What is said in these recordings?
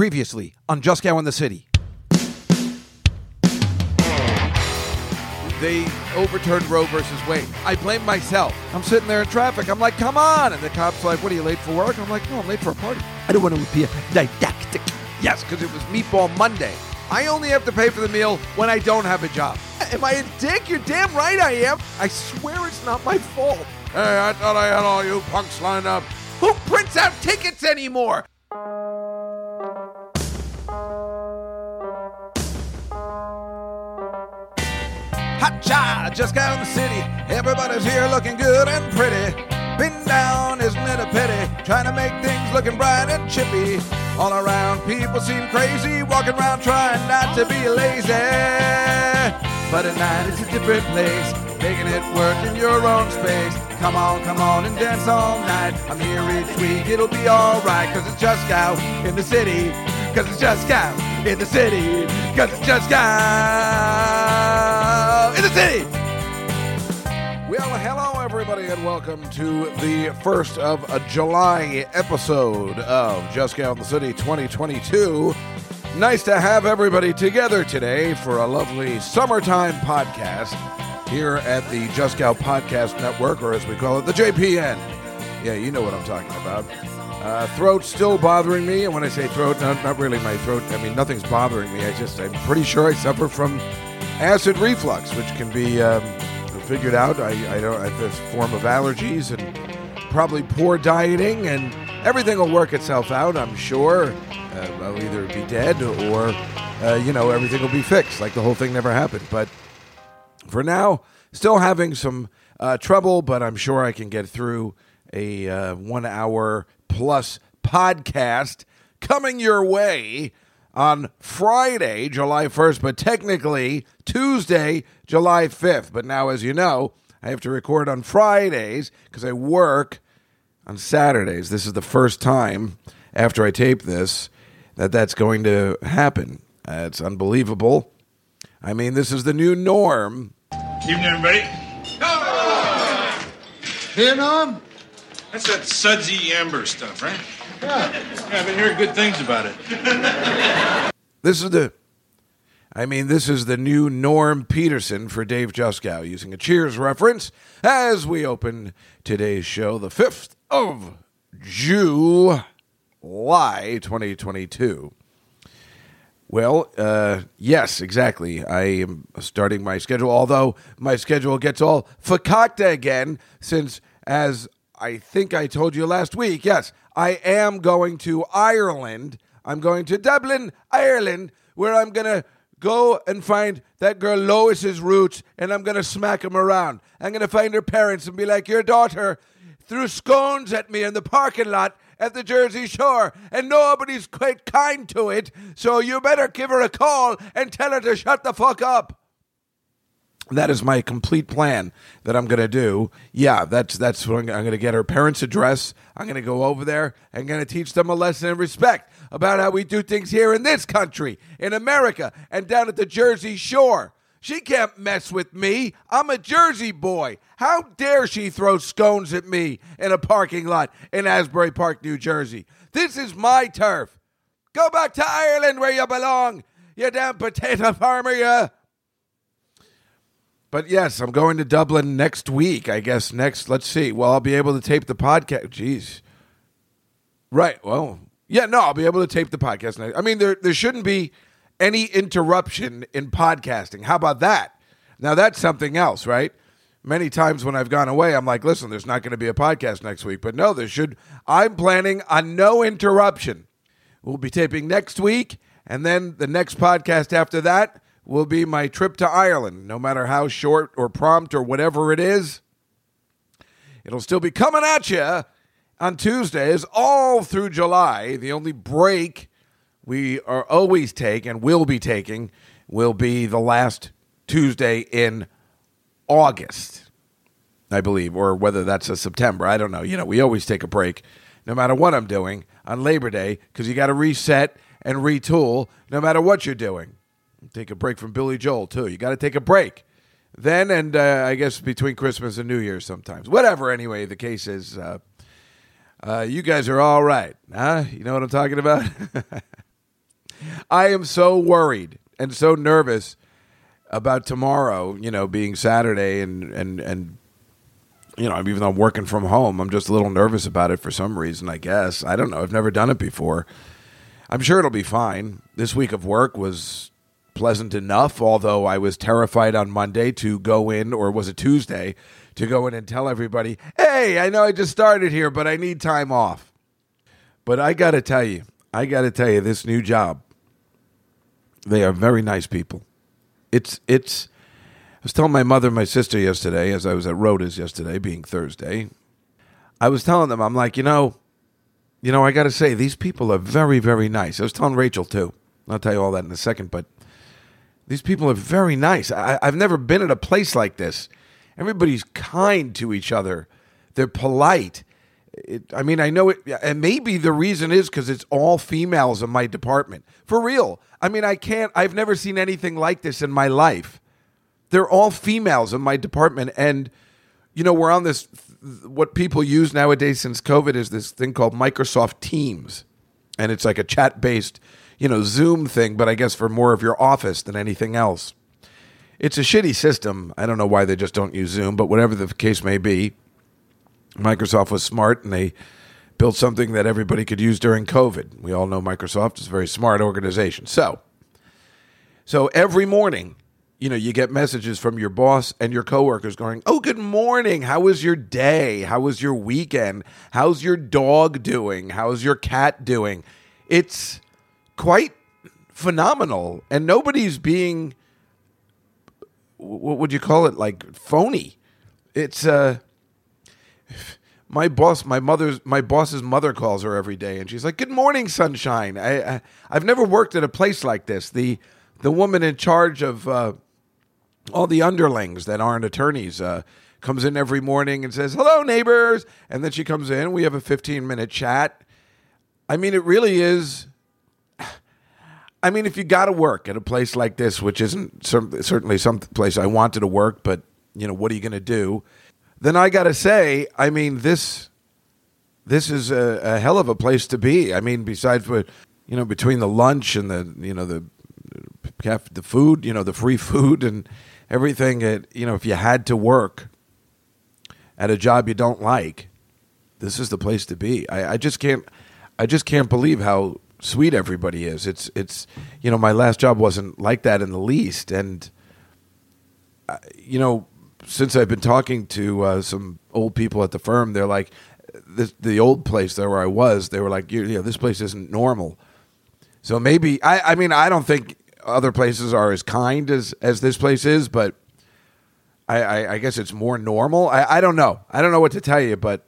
Previously on Just Cow in the City. They overturned Roe versus Wade. I blame myself. I'm sitting there in traffic. I'm like, come on. And the cop's like, what, are you late for work? I'm like, no, I'm late for a party. I don't want to be a didactic. Yes, because it was Meatball Monday. I only have to pay for the meal when I don't have a job. Am I a dick? You're damn right I am. I swear it's not my fault. Hey, I thought I had all you punks lined up. Who prints out tickets anymore? Hotcha! Just got in the city. Everybody's here looking good and pretty. Been down, isn't it a pity? Trying to make things looking bright and chippy. All around, people seem crazy. Walking around trying not to be lazy. But at night, it's a different place. Making it work in your own space. Come on, and dance all night. I'm here each week, it'll be alright. Cause it's Just Cow in the City. Cause it's Just Cow in the City. Cause it's Just Cow in the City! Well, hello everybody and welcome to the first of a July episode of Just Cow in the City 2022. Nice to have everybody together today for a lovely summertime podcast here at the Just Cow Podcast Network, or as we call it, the JPN. Yeah, you know what I'm talking about. Throat's still bothering me, and when I say throat, not really my throat, I mean nothing's bothering me, I'm pretty sure I suffer from acid reflux, which can be figured out. I don't have this form of allergies and probably poor dieting, and everything will work itself out, I'm sure. I'll either be dead or, everything will be fixed, like the whole thing never happened. But for now, still having some trouble, but I'm sure I can get through a 1 hour plus podcast coming your way on Friday, July 1st, but technically Tuesday, July 5th. But now, as you know, I have to record on Fridays because I work on Saturdays. This is the first time after I tape this that that's going to happen. It's unbelievable. I mean, this is the new norm. Evening, everybody. Oh! Hey, Norm. That's that sudsy amber stuff, right? Yeah, I've been hearing good things about it. This is the new Norm Peterson for Dave Juskow, using a Cheers reference as we open today's show, the 5th of July, 2022. Well, yes, exactly. I am starting my schedule, although my schedule gets all fakakta again, since, as I think I told you last week, yes, I am going to Ireland. I'm going to Dublin, Ireland, where I'm going to go and find that girl Lois's roots, and I'm going to smack them around. I'm going to find her parents and be like, your daughter threw scones at me in the parking lot at the Jersey Shore, and nobody's quite kind to it, so you better give her a call and tell her to shut the fuck up. That is my complete plan that I'm going to do. Yeah, that's what I'm going to get her parents' address. I'm going to go over there. I'm going to teach them a lesson in respect about how we do things here in this country, in America, and down at the Jersey Shore. She can't mess with me. I'm a Jersey boy. How dare she throw scones at me in a parking lot in Asbury Park, New Jersey? This is my turf. Go back to Ireland where you belong, you damn potato farmer, you. But yes, I'm going to Dublin next week, I guess. Let's see. Well, I'll be able to tape the podcast. Jeez. Right. Well, yeah, no, I'll be able to tape the podcast next. I mean, there shouldn't be any interruption in podcasting. How about that? Now, that's something else, right? Many times when I've gone away, I'm like, listen, there's not going to be a podcast next week. But no, I'm planning on no interruption. We'll be taping next week, and then the next podcast after that will be my trip to Ireland. No matter how short or prompt or whatever it is, it'll still be coming at you on Tuesdays all through July. The only break we are always taking and will be taking will be the last Tuesday in August, I believe, or whether that's a September. I don't know. You know, we always take a break no matter what I'm doing on Labor Day because you got to reset and retool no matter what you're doing. Take a break from Billy Joel, too. You got to take a break. Then, and I guess between Christmas and New Year's sometimes. Whatever, anyway, the case is, you guys are all right. Huh? You know what I'm talking about? I am so worried and so nervous about tomorrow, you know, being Saturday and you know, even though I'm working from home, I'm just a little nervous about it for some reason, I guess. I don't know. I've never done it before. I'm sure it'll be fine. This week of work was pleasant enough, although I was terrified on Monday to go in, or was it Tuesday, to go in and tell everybody, hey, I know I just started here, but I need time off. But I got to tell you, this new job, they are very nice people. I was telling my mother and my sister yesterday, as I was at Rhoda's yesterday, being Thursday, I was telling them, I'm like, you know, I got to say, these people are very, very nice. I was telling Rachel, too. I'll tell you all that in a second, but these people are very nice. I've never been at a place like this. Everybody's kind to each other. They're polite. I know it, and maybe the reason is because it's all females in my department. For real. I mean, I've never seen anything like this in my life. They're all females in my department, and, you know, we're on this, what people use nowadays since COVID is this thing called Microsoft Teams, and it's like a chat-based, you know, Zoom thing, but I guess for more of your office than anything else. It's a shitty system. I don't know why they just don't use Zoom, but whatever the case may be, Microsoft was smart, and they built something that everybody could use during COVID. We all know Microsoft is a very smart organization. So every morning, you know, you get messages from your boss and your coworkers going, oh, good morning. How was your day? How was your weekend? How's your dog doing? How's your cat doing? It's quite phenomenal. And nobody's being, what would you call it, like phony. It's, my boss's mother calls her every day and she's like, good morning, sunshine. I've never worked at a place like this. The woman in charge of all the underlings that aren't attorneys comes in every morning and says, hello, neighbors. And then she comes in. We have a 15-minute chat. I mean, it really is. I mean, if you got to work at a place like this, which isn't certainly some place I wanted to work, but, you know, what are you going to do? Then I got to say, I mean, this is a hell of a place to be. I mean, besides, what, you know, between the lunch and the, you know, the food, you know, the free food and everything. You know, if you had to work at a job you don't like, this is the place to be. I just can't believe how sweet everybody is. It's you know, my last job wasn't like that in the least. And you know, since I've been talking to some old people at the firm, they're like, the old place there where I was, they were like, you know, this place isn't normal. So maybe, I mean, I don't think other places are as kind as this place is, but I guess it's more normal. I don't know. I don't know what to tell you, but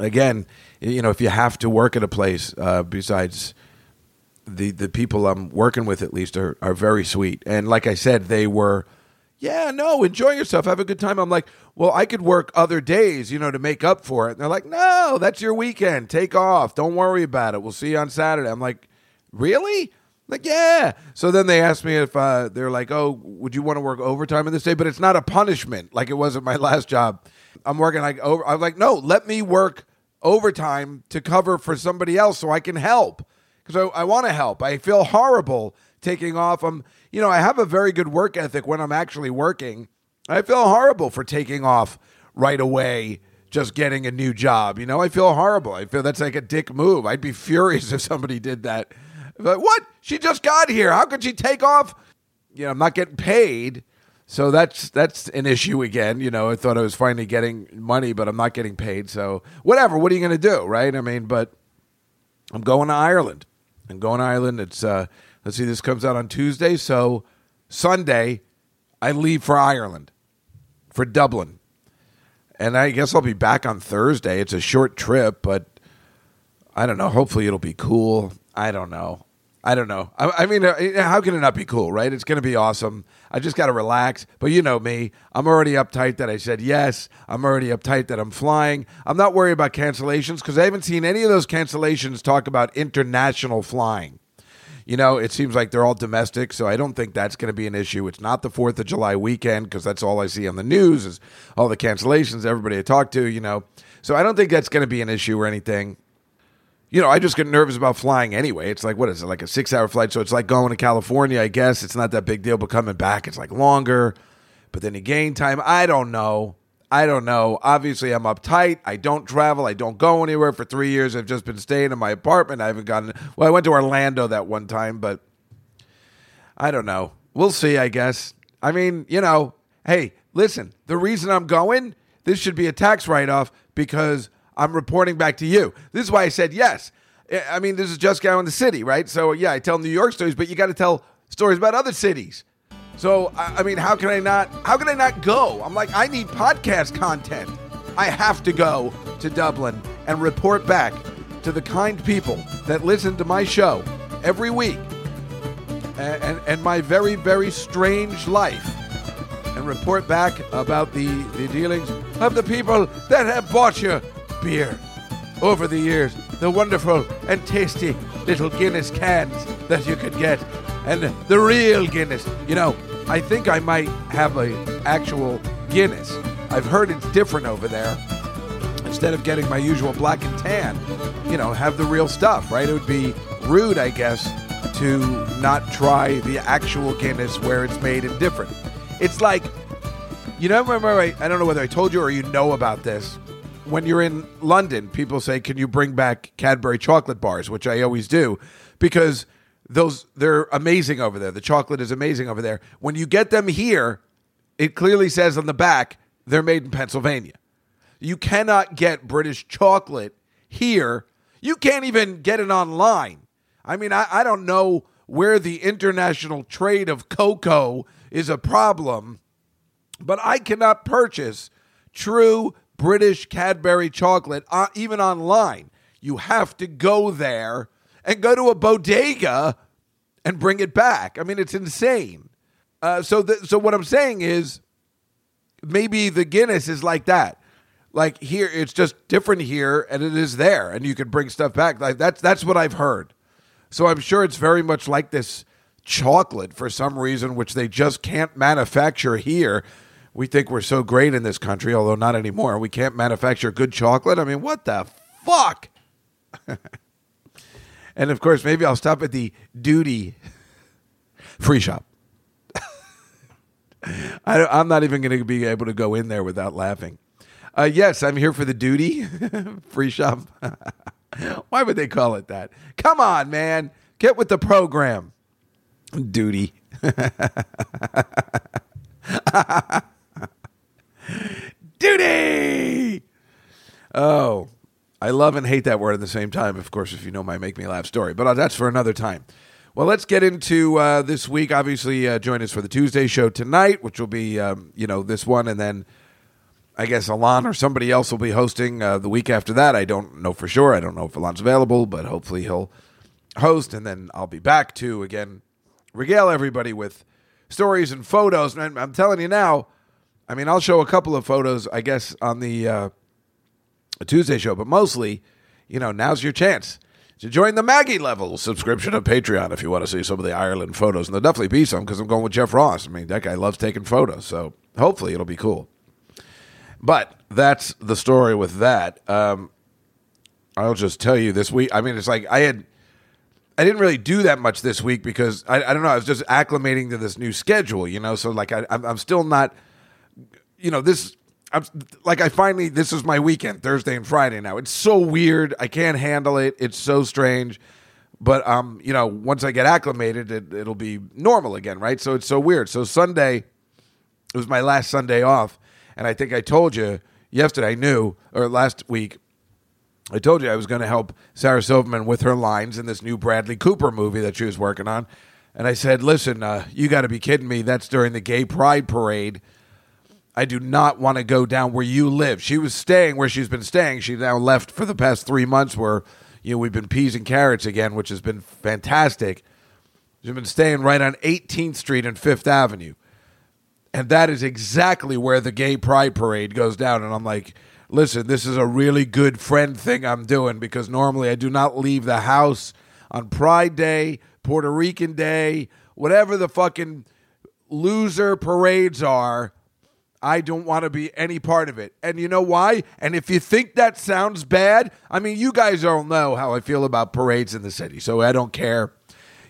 again, you know, if you have to work at a place, besides the people I'm working with, at least are very sweet. And like I said, they were, yeah, no, enjoy yourself. Have a good time. I'm like, well, I could work other days, you know, to make up for it. And they're like, no, that's your weekend. Take off. Don't worry about it. We'll see you on Saturday. I'm like, really? Like, yeah. So then they asked me if they're like, oh, would you want to work overtime in this day? But it's not a punishment like it was at my last job. I'm working like over. I'm like, no, let me work overtime to cover for somebody else so I can help, because I want to help. I feel horrible taking off. You know, I have a very good work ethic when I'm actually working. I feel horrible for taking off right away. Just getting a new job. You know, I feel horrible. I feel that's like a dick move. I'd be furious if somebody did that. But what? She just got here. How could she take off? You know, I'm not getting paid. So that's an issue again. You know, I thought I was finally getting money, but I'm not getting paid. So whatever. What are you going to do? Right? I mean, but I'm going to Ireland. I'm going to Ireland. It's, let's see, this comes out on Tuesday. So Sunday, I leave for Ireland, for Dublin. And I guess I'll be back on Thursday. It's a short trip, but I don't know. Hopefully it'll be cool. I don't know. I mean, how can it not be cool, right? It's going to be awesome. I just got to relax. But you know me. I'm already uptight that I said yes. I'm already uptight that I'm flying. I'm not worried about cancellations because I haven't seen any of those cancellations talk about international flying. You know, it seems like they're all domestic, so I don't think that's going to be an issue. It's not the 4th of July weekend because that's all I see on the news is all the cancellations, everybody I talk to, you know. So I don't think that's going to be an issue or anything. you know, I just get nervous about flying anyway. It's like, what is it, like a 6-hour flight? So it's like going to California, I guess. It's not that big deal, but coming back, it's like longer. But then the gain time, I don't know. Obviously, I'm uptight. I don't travel. I don't go anywhere. For 3 years, I've just been staying in my apartment. I haven't gotten... Well, I went to Orlando that one time, but I don't know. We'll see, I guess. I mean, you know, hey, listen, the reason I'm going, this should be a tax write-off because... I'm reporting back to you. This is why I said yes. I mean, this is Just Cow in the City, right? So, yeah, I tell New York stories, but you got to tell stories about other cities. So, I mean, how can I not go? I'm like, I need podcast content. I have to go to Dublin and report back to the kind people that listen to my show every week and my very, very strange life. And report back about the dealings of the people that have bought you beer over the years, the wonderful and tasty little Guinness cans that you could get, and the real Guinness. You know, I think I might have a actual Guinness. I've heard it's different over there. Instead of getting my usual black and tan, you know, have the real stuff, right? It would be rude, I guess, to not try the actual Guinness where it's made and different. It's like, you know, remember, I don't know whether I told you or you know about this. When you're in London, people say, can you bring back Cadbury chocolate bars, which I always do, because they're amazing over there. The chocolate is amazing over there. When you get them here, it clearly says on the back, they're made in Pennsylvania. You cannot get British chocolate here. You can't even get it online. I mean, I don't know where the international trade of cocoa is a problem, but I cannot purchase true British Cadbury chocolate, even online. You have to go there and go to a bodega and bring it back. I mean, it's insane. So what I'm saying is maybe the Guinness is like that. Like here, it's just different here, and it is there, and you can bring stuff back. Like that's what I've heard. So I'm sure it's very much like this chocolate for some reason, which they just can't manufacture here. We think we're so great in this country, although not anymore. We can't manufacture good chocolate. I mean, what the fuck? And, of course, maybe I'll stop at the duty free shop. I'm not even going to be able to go in there without laughing. Yes, I'm here for the duty free shop. Why would they call it that? Come on, man. Get with the program. Duty. Duty! Oh, I love and hate that word at the same time, of course, if you know my Make Me Laugh story, but that's for another time. Well, let's get into this week. Obviously, join us for the Tuesday show tonight, which will be, this one, and then I guess Alon or somebody else will be hosting the week after that. I don't know for sure. I don't know if Alon's available, but hopefully he'll host, and then I'll be back to, again, regale everybody with stories and photos. And I'm telling you now, I mean, I'll show a couple of photos, I guess, on the Tuesday show, but mostly, you know, now's your chance to join the Maggie level subscription of Patreon if you want to see some of the Ireland photos. And there'll definitely be some because I'm going with Jeff Ross. I mean, that guy loves taking photos, so hopefully it'll be cool. But that's the story with that. I'll just tell you this week, I mean, it's like I didn't really do that much this week because, I don't know, I was just acclimating to this new schedule, you know? So, like, I'm still not, you know, this is my weekend, Thursday and Friday now. It's so weird. I can't handle it. It's so strange. But, you know, once I get acclimated, it'll be normal again, right? So it's so weird. So Sunday, it was my last Sunday off, and I think I told you yesterday, last week, I told you I was going to help Sarah Silverman with her lines in this new Bradley Cooper movie that she was working on. And I said, listen, you got to be kidding me. That's during the gay pride parade. I do not want to go down where you live. She was staying where she's been staying. She now left for the past 3 months where, you know, we've been peas and carrots again, which has been fantastic. She's been staying right on 18th Street and Fifth Avenue. And that is exactly where the gay pride parade goes down. And I'm like, listen, this is a really good friend thing I'm doing because normally I do not leave the house on Pride Day, Puerto Rican Day, whatever the fucking loser parades are. I don't want to be any part of it. And you know why? And if you think that sounds bad, I mean, you guys don't know how I feel about parades in the city, so I don't care.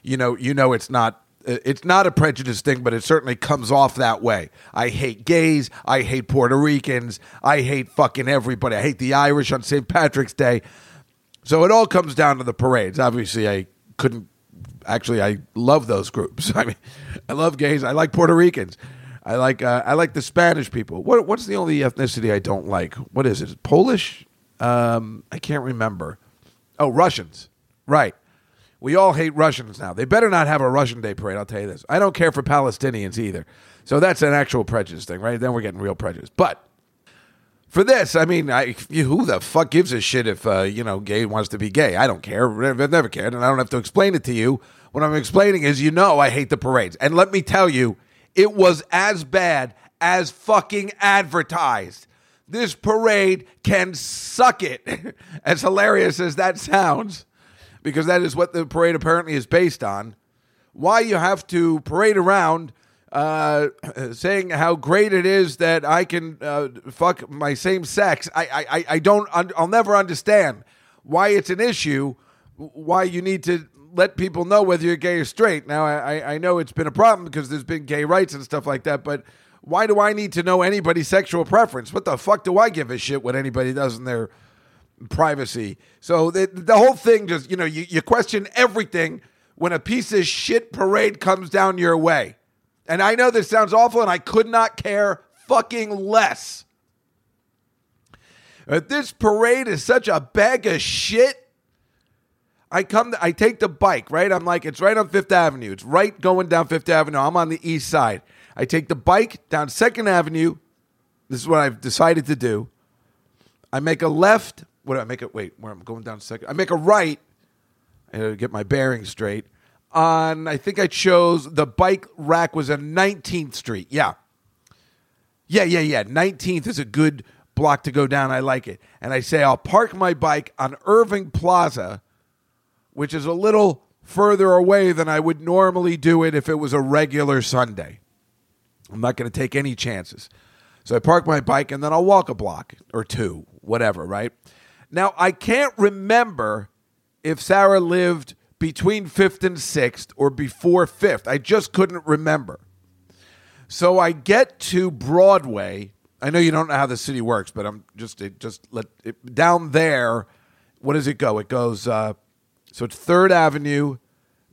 You know, it's not a prejudice thing, but it certainly comes off that way. I hate gays. I hate Puerto Ricans. I hate fucking everybody. I hate the Irish on St. Patrick's Day. So it all comes down to the parades. Obviously, I love those groups. I mean, I love gays. I like Puerto Ricans. I like the Spanish people. What's the only ethnicity I don't like? What is it? Polish? I can't remember. Oh, Russians. Right. We all hate Russians now. They better not have a Russian Day parade, I'll tell you this. I don't care for Palestinians either. So that's an actual prejudice thing, right? Then we're getting real prejudice. But for this, I mean, who the fuck gives a shit if, gay wants to be gay? I don't care. I've never cared, and I don't have to explain it to you. What I'm explaining is, I hate the parades. And let me tell you, it was as bad as fucking advertised. This parade can suck it, as hilarious as that sounds, because that is what the parade apparently is based on. Why you have to parade around saying how great it is that I can fuck my same sex, I'll never understand why it's an issue, why you need to let people know whether you're gay or straight. Now, I know it's been a problem because there's been gay rights and stuff like that, but why do I need to know anybody's sexual preference? What the fuck do I give a shit what anybody does in their privacy? So the whole thing just, you question everything when a piece of shit parade comes down your way. And I know this sounds awful, and I could not care fucking less. If this parade is such a bag of shit, I take the bike, right? I'm like, it's right on Fifth Avenue. It's right going down Fifth Avenue. I'm on the east side. I take the bike down Second Avenue. This is what I've decided to do. I make a left. What do I make it? Wait, where am I going down Second? I make a right. I gotta get my bearings straight. I think I chose the bike rack was on 19th Street. Yeah. 19th is a good block to go down. I like it. And I say I'll park my bike on Irving Plaza, which is a little further away than I would normally do it if it was a regular Sunday. I'm not going to take any chances. So I park my bike, and then I'll walk a block or two, whatever, right? Now, I can't remember if Sarah lived between 5th and 6th or before 5th. I just couldn't remember. So I get to Broadway. I know you don't know how the city works, but I'm just let it, down there, what does it go? It goes... So it's 3rd Avenue,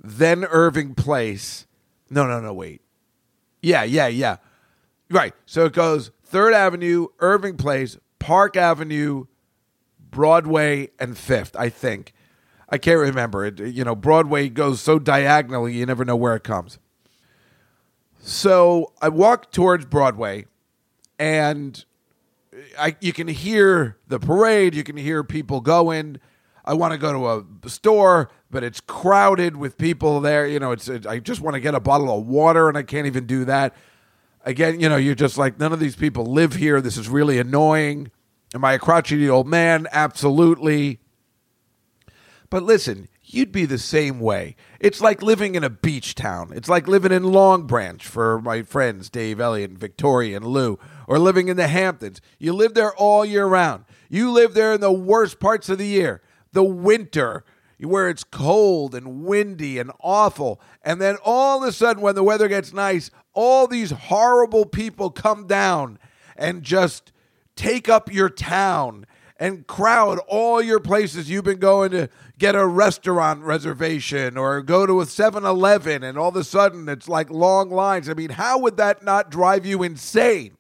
then Irving Place. No, wait. Yeah. Right. So it goes 3rd Avenue, Irving Place, Park Avenue, Broadway, and 5th, I think. I can't remember. Broadway goes so diagonally, you never know where it comes. So I walk towards Broadway, and you can hear the parade. You can hear people going. I want to go to a store, but it's crowded with people there. I just want to get a bottle of water, and I can't even do that. Again, you're just like, none of these people live here. This is really annoying. Am I a crotchety old man? Absolutely. But listen, you'd be the same way. It's like living in a beach town. It's like living in Long Branch for my friends, Dave, Elliot, and Victoria, and Lou, or living in the Hamptons. You live there all year round. You live there in the worst parts of the year. The winter, where it's cold and windy and awful. And then all of a sudden, when the weather gets nice, all these horrible people come down and just take up your town and crowd all your places. You've been going to get a restaurant reservation or go to a 7-Eleven, and all of a sudden it's like long lines. I mean, how would that not drive you insane?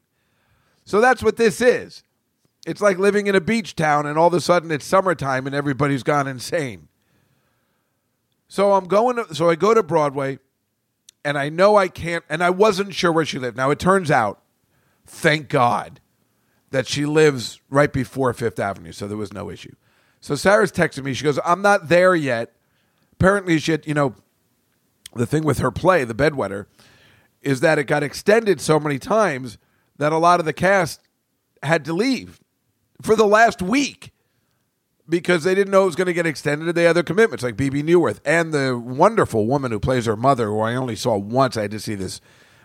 So that's what this is. It's like living in a beach town, and all of a sudden it's summertime and everybody's gone insane. So I go to Broadway, and I know I can't, and I wasn't sure where she lived. Now it turns out, thank God, that she lives right before Fifth Avenue, so there was no issue. So Sarah's texting me. She goes, I'm not there yet. Apparently she had, the thing with her play, The Bedwetter, is that it got extended so many times that a lot of the cast had to leave for the last week because they didn't know it was going to get extended to the other commitments, like B.B. Newworth and the wonderful woman who plays her mother, who I only saw once. I had to see this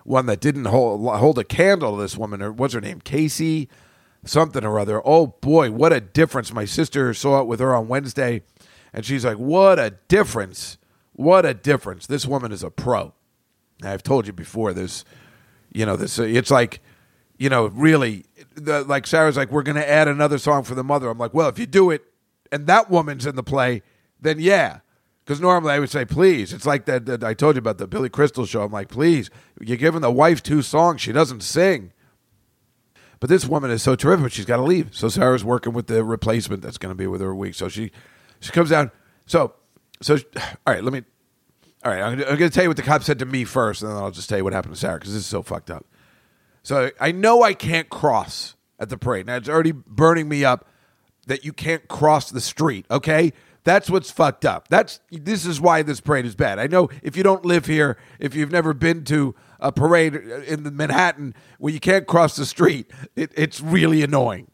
one that didn't hold a candle to this woman. Or what's her name? Casey something or other. Oh, boy, what a difference. My sister saw it with her on Wednesday, and she's like, what a difference. What a difference. This woman is a pro. I've told you before, this, it's like, really, like Sarah's like, we're going to add another song for the mother. I'm like, well, if you do it and that woman's in the play, then yeah. Because normally I would say, please. It's like that I told you about the Billy Crystal show. I'm like, please, you're giving the wife two songs. She doesn't sing. But this woman is so terrific, she's got to leave. So Sarah's working with the replacement that's going to be with her a week. So she comes down. So all right, I'm going to tell you what the cop said to me first, and then I'll just tell you what happened to Sarah, because this is so fucked up. So I know I can't cross at the parade. Now, it's already burning me up that you can't cross the street, okay? That's what's fucked up. This is why this parade is bad. I know if you don't live here, if you've never been to a parade in Manhattan where you can't cross the street, it's really annoying.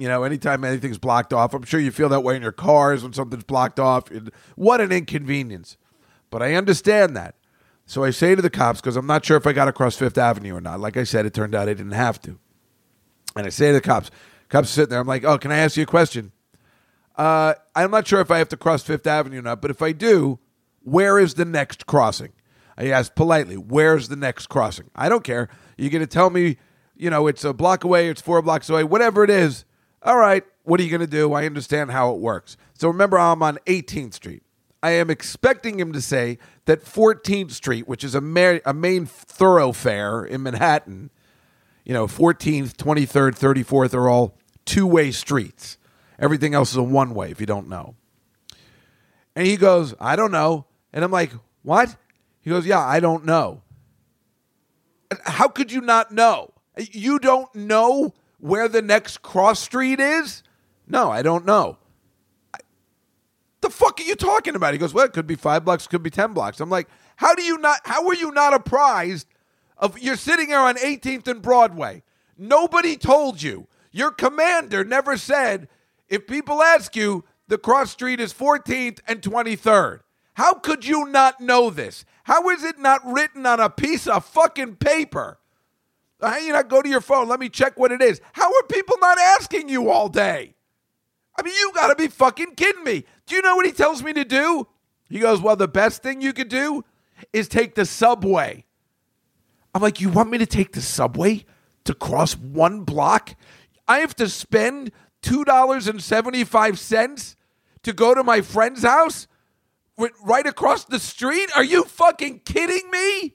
Anytime anything's blocked off, I'm sure you feel that way in your cars when something's blocked off. What an inconvenience. But I understand that. So I say to the cops, because I'm not sure if I got across Fifth Avenue or not. Like I said, it turned out I didn't have to. And I say to the cops are sitting there. I'm like, oh, can I ask you a question? I'm not sure if I have to cross Fifth Avenue or not, but if I do, where is the next crossing? I asked politely, where's the next crossing? I don't care. You're going to tell me, it's a block away, it's 4 blocks away, whatever it is. All right, what are you going to do? I understand how it works. So remember, I'm on 18th Street. I am expecting him to say that 14th Street, which is a main thoroughfare in Manhattan, 14th, 23rd, 34th are all two-way streets. Everything else is a one-way if you don't know. And he goes, I don't know. And I'm like, what? He goes, yeah, I don't know. How could you not know? You don't know where the next cross street is? No, I don't know. The fuck are you talking about? He goes, well, it could be 5 blocks, could be 10 blocks. I'm like, how were you not apprised of, you're sitting there on 18th and Broadway. Nobody told you. Your commander never said, if people ask you, the cross street is 14th and 23rd. How could you not know this? How is it not written on a piece of fucking paper? How do you not go to your phone? Let me check what it is. How are people not asking you all day? I mean, you got to be fucking kidding me. Do you know what he tells me to do? He goes, well, the best thing you could do is take the subway. I'm like, you want me to take the subway to cross one block? I have to spend $2.75 to go to my friend's house right across the street? Are you fucking kidding me?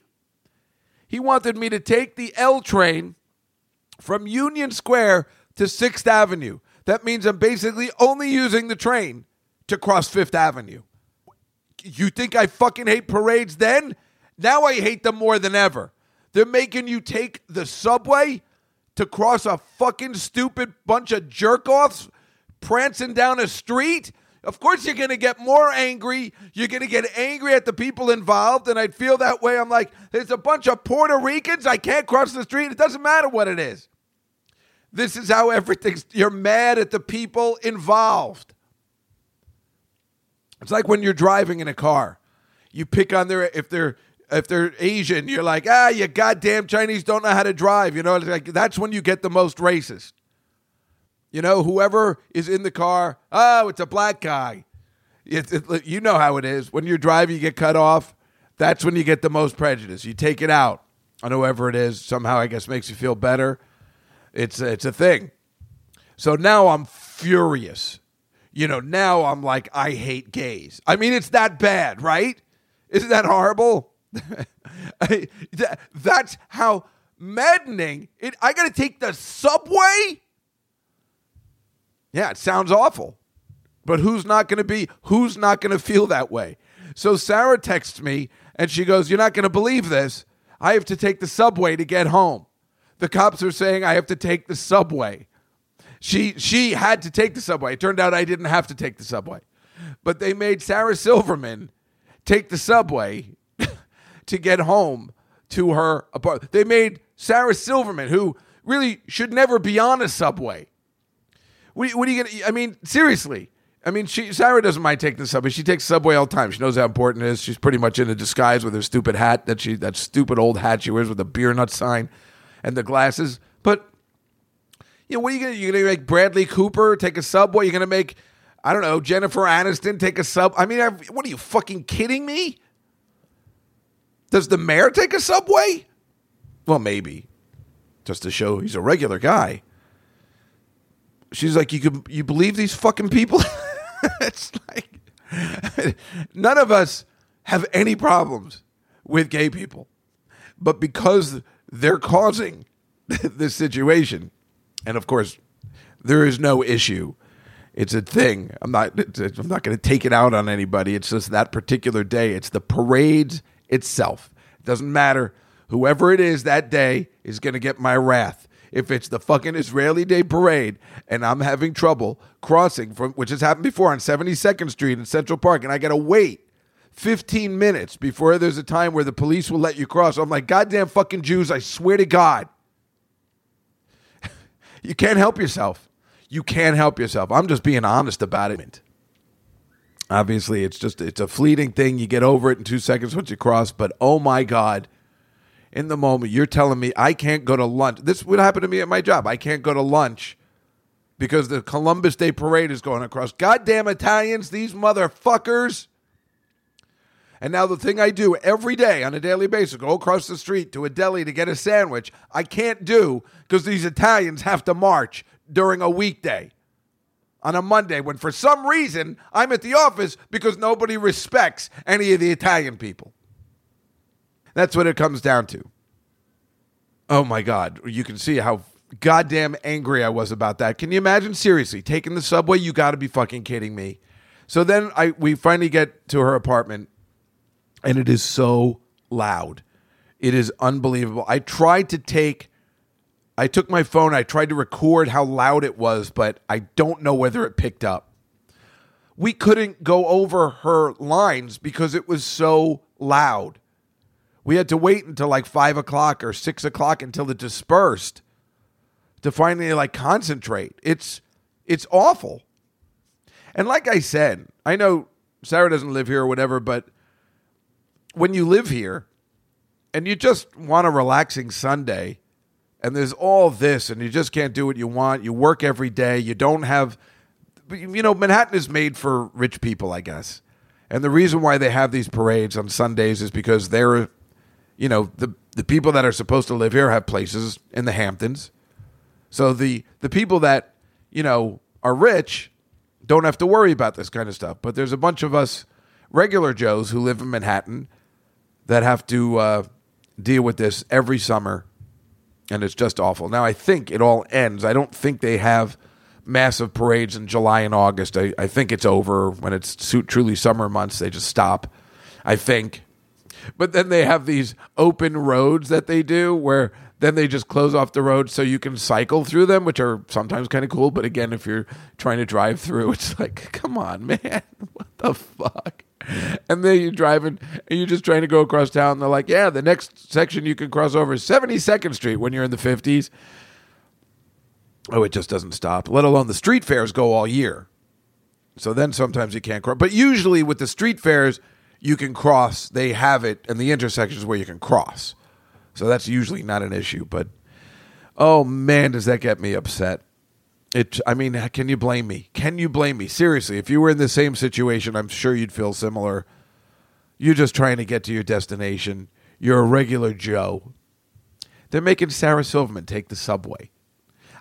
He wanted me to take the L train from Union Square to 6th Avenue. That means I'm basically only using the train to cross 5th Avenue. You think I fucking hate parades then? Now I hate them more than ever. They're making you take the subway to cross a fucking stupid bunch of jerk-offs prancing down a street? Of course you're going to get more angry. You're going to get angry at the people involved, and I'd feel that way. I'm like, there's a bunch of Puerto Ricans. I can't cross the street. It doesn't matter what it is. This is how everything's... You're mad at the people involved. It's like when you're driving in a car. You pick on their... If they're Asian, you're like, you goddamn Chinese don't know how to drive. It's like, that's when you get the most racist. Whoever is in the car, it's a black guy. You know how it is. When you're driving, you get cut off. That's when you get the most prejudice. You take it out on whoever it is. Somehow, I guess, makes you feel better. It's a thing. So now I'm furious. Now I'm like, I hate gays. I mean, it's that bad, right? Isn't that horrible? That's how maddening it. I gotta take the subway. Yeah, it sounds awful, but who's not gonna feel that way? So Sarah texts me and she goes, you're not gonna believe this, I have to take the subway to get home. The cops are saying I have to take the subway. She had to take the subway. It turned out I didn't have to take the subway, but they made Sarah Silverman take the subway to get home to her apartment. They made Sarah Silverman, who really should never be on a subway. What are you going to... I mean, seriously, I mean, Sarah doesn't mind taking the subway. She takes subway all the time. She knows how important it is. She's pretty much in a disguise with her stupid hat, that stupid old hat she wears with the beer nut sign and the glasses. But, you know, what are you going to do? You're going to make Bradley Cooper take a subway? You're going to make, I don't know, Jennifer Aniston take a sub? I mean, what are you, fucking kidding me? Does the mayor take a subway? Well, maybe. Just to show he's a regular guy. She's like, you believe these fucking people? It's like, none of us have any problems with gay people. But because they're causing this situation, and of course, there is no issue. It's a thing. I'm not going to take it out on anybody. It's just that particular day. It's the parade itself. It doesn't matter. Whoever it is that day is going to get my wrath. If it's the fucking Israeli Day Parade and I'm having trouble crossing, which has happened before on 72nd Street in Central Park, and I got to wait 15 minutes before there's a time where the police will let you cross. I'm like, goddamn fucking Jews, I swear to God. You can't help yourself. You can't help yourself. I'm just being honest about it. Obviously, it's a fleeting thing. You get over it in 2 seconds once you cross, but oh my God. In the moment, you're telling me I can't go to lunch. This would happen to me at my job. I can't go to lunch because the Columbus Day Parade is going across. Goddamn Italians, these motherfuckers. And now the thing I do every day on a daily basis, go across the street to a deli to get a sandwich, I can't do because these Italians have to march during a weekday on a Monday when for some reason I'm at the office because nobody respects any of the Italian people. That's what it comes down to. Oh, my God. You can see how goddamn angry I was about that. Can you imagine? Seriously, taking the subway? You got to be fucking kidding me. So then we finally get to her apartment, and it is so loud. It is unbelievable. I took my phone. I tried to record how loud it was, but I don't know whether it picked up. We couldn't go over her lines because it was so loud. We had to wait until like 5 o'clock or 6 o'clock until it dispersed to finally like concentrate. It's awful. And like I said, I know Sarah doesn't live here or whatever, but when you live here and you just want a relaxing Sunday and there's all this and you just can't do what you want, you work every day, you don't have, you know, Manhattan is made for rich people, I guess. And the reason why they have these parades on Sundays is because they're, you know, the people that are supposed to live here have places in the Hamptons. So the people that, you know, are rich don't have to worry about this kind of stuff. But there's a bunch of us regular Joes who live in Manhattan that have to deal with this every summer. And it's just awful. Now, I think it all ends. I don't think they have massive parades in July and August. I think it's over. When it's truly summer months, they just stop, I think. But then they have these open roads that they do where then they just close off the road so you can cycle through them, which are sometimes kind of cool. But again, if you're trying to drive through, it's like, come on, man, what the fuck? And then you're driving and you're just trying to go across town. And they're like, yeah, the next section you can cross over is 72nd Street when you're in the 50s. Oh, it just doesn't stop, let alone the street fairs go all year. So then sometimes you can't cross. But usually with the street fairs, you can cross. They have it in the intersections where you can cross. So that's usually not an issue. But, oh, man, does that get me upset. I mean, can you blame me? Can you blame me? Seriously, if you were in the same situation, I'm sure you'd feel similar. You're just trying to get to your destination. You're a regular Joe. They're making Sarah Silverman take the subway.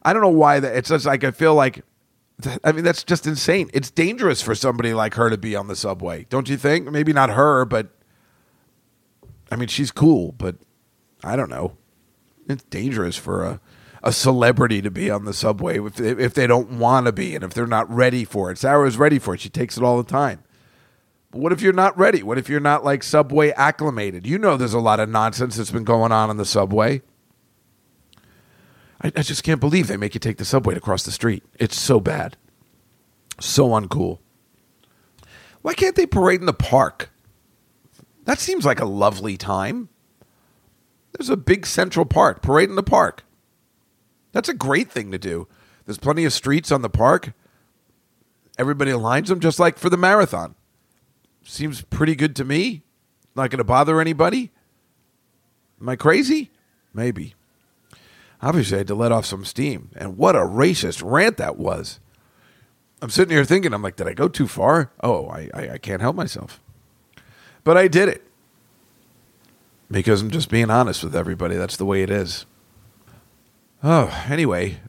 I don't know why. It's just like I feel like, I mean, that's just insane. It's dangerous for somebody like her to be on the subway, don't you think? Maybe not her, but, I mean, she's cool, but I don't know. It's dangerous for a celebrity to be on the subway if they don't want to be and if they're not ready for it. Sarah's ready for it. She takes it all the time. But what if you're not ready? What if you're not, like, subway acclimated? You know there's a lot of nonsense that's been going on the subway. I just can't believe they make you take the subway to cross the street. It's so bad. So uncool. Why can't they parade in the park? That seems like a lovely time. There's a big Central Park. Parade in the park. That's a great thing to do. There's plenty of streets on the park. everybody aligns them, just like for the marathon. Seems pretty good to me. Not going to bother anybody. Am I crazy? Maybe. Obviously, I had to let off some steam. And what a racist rant that was. I'm sitting here thinking, I'm like, did I go too far? Oh, I can't help myself. But I did it. Because I'm just being honest with everybody. That's the way it is. Oh, anyway.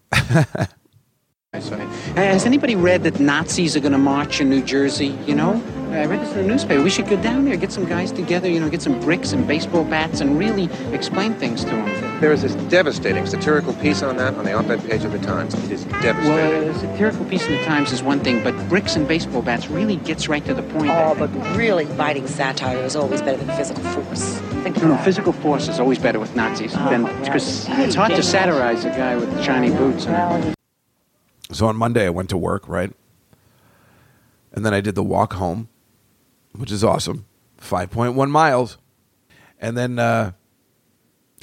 Has anybody read that Nazis are going to march in New Jersey, you know? I read this in the newspaper. We should go down there, get some guys together, you know, get some bricks and baseball bats and really explain things to them. There is this devastating satirical piece on that on the op-ed page of the Times. It is devastating. Well, a satirical piece in the Times is one thing, but bricks and baseball bats really gets right to the point. Oh, but really biting satire is always better than physical force. No, physical force is always better with Nazis than because it's hard to satirize a guy with shiny boots. So on Monday, I went to work, right? And then I did the walk home, which is awesome, 5.1 miles. And then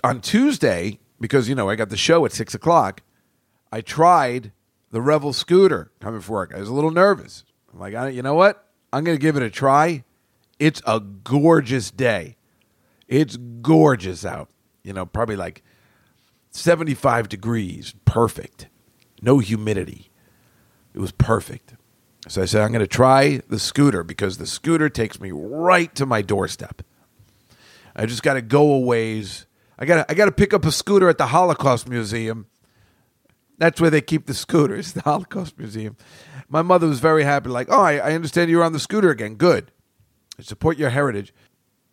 on Tuesday, because, you know, I got the show at 6 o'clock, I tried the Revel scooter coming for work. I was a little nervous. I'm like, you know what? I'm going to give it a try. It's a gorgeous day. It's gorgeous out. You know, probably like 75 degrees, perfect. No humidity. It was perfect. So I said, I'm going to try the scooter because the scooter takes me right to my doorstep. I just got to go a ways. I got to pick up a scooter at the Holocaust Museum. That's where they keep the scooters, the Holocaust Museum. My mother was very happy, like, oh, I understand you're on the scooter again. Good. I support your heritage.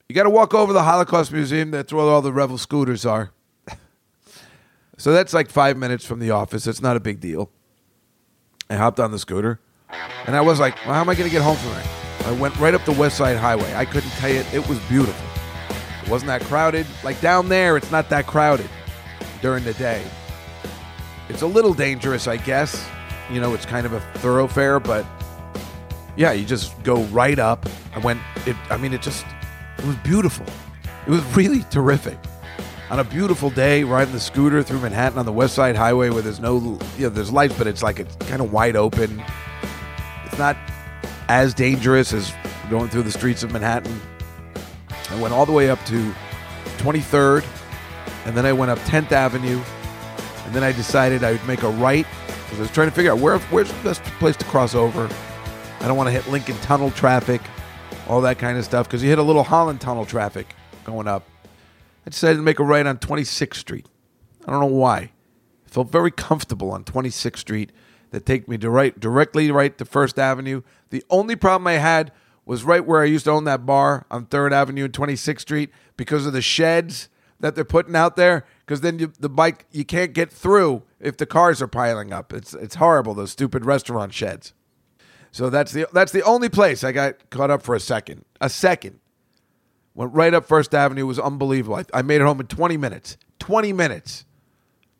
You got to walk over the Holocaust Museum. That's where all the Revel scooters are. So that's like 5 minutes from the office. It's not a big deal. I hopped on the scooter. And I was like, well, how am I going to get home from that? I went right up the West Side Highway. I couldn't tell you. It was beautiful. It wasn't that crowded. Like down there, it's not that crowded during the day. It's a little dangerous, I guess. You know, it's kind of a thoroughfare, but yeah, you just go right up. It was beautiful. It was really terrific. On a beautiful day, riding the scooter through Manhattan on the West Side Highway where there's no, you know, there's lights, but it's like it's kind of wide open. It's not as dangerous as going through the streets of Manhattan. I went all the way up to 23rd, and then I went up 10th Avenue, and then I decided I would make a right because I was trying to figure out where's the best place to cross over. I don't want to hit Lincoln Tunnel traffic, all that kind of stuff, because you hit a little Holland Tunnel traffic going up. I decided to make a right on 26th Street. I don't know why. I felt very comfortable on 26th Street. That take me to directly to First Avenue. The only problem I had was right where I used to own that bar on Third Avenue and 26th Street because of the sheds that they're putting out there. Because then you can't get through if the cars are piling up. It's horrible, those stupid restaurant sheds. So that's the only place I got caught up for a second. Went right up First Avenue. It was unbelievable. I made it home in 20 minutes. 20 minutes.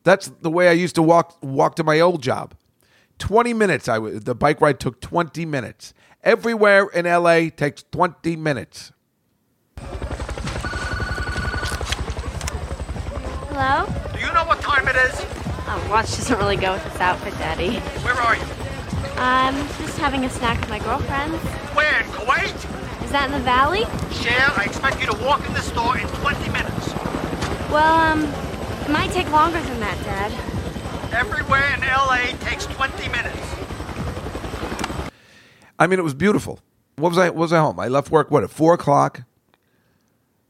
That's the way I used to walk to my old job. 20 minutes. The bike ride took 20 minutes. Everywhere in LA takes 20 minutes. Hello? Do you know what time it is? Watch doesn't really go with this outfit, Daddy. Where are you? I'm just having a snack with my girlfriends. Where? In Kuwait? Is that in the valley? Cher, I expect you to walk in the store in 20 minutes. Well, it might take longer than that, Dad. Everywhere in LA takes 20 minutes. I mean, it was beautiful. What was I home? I left work, at 4 o'clock?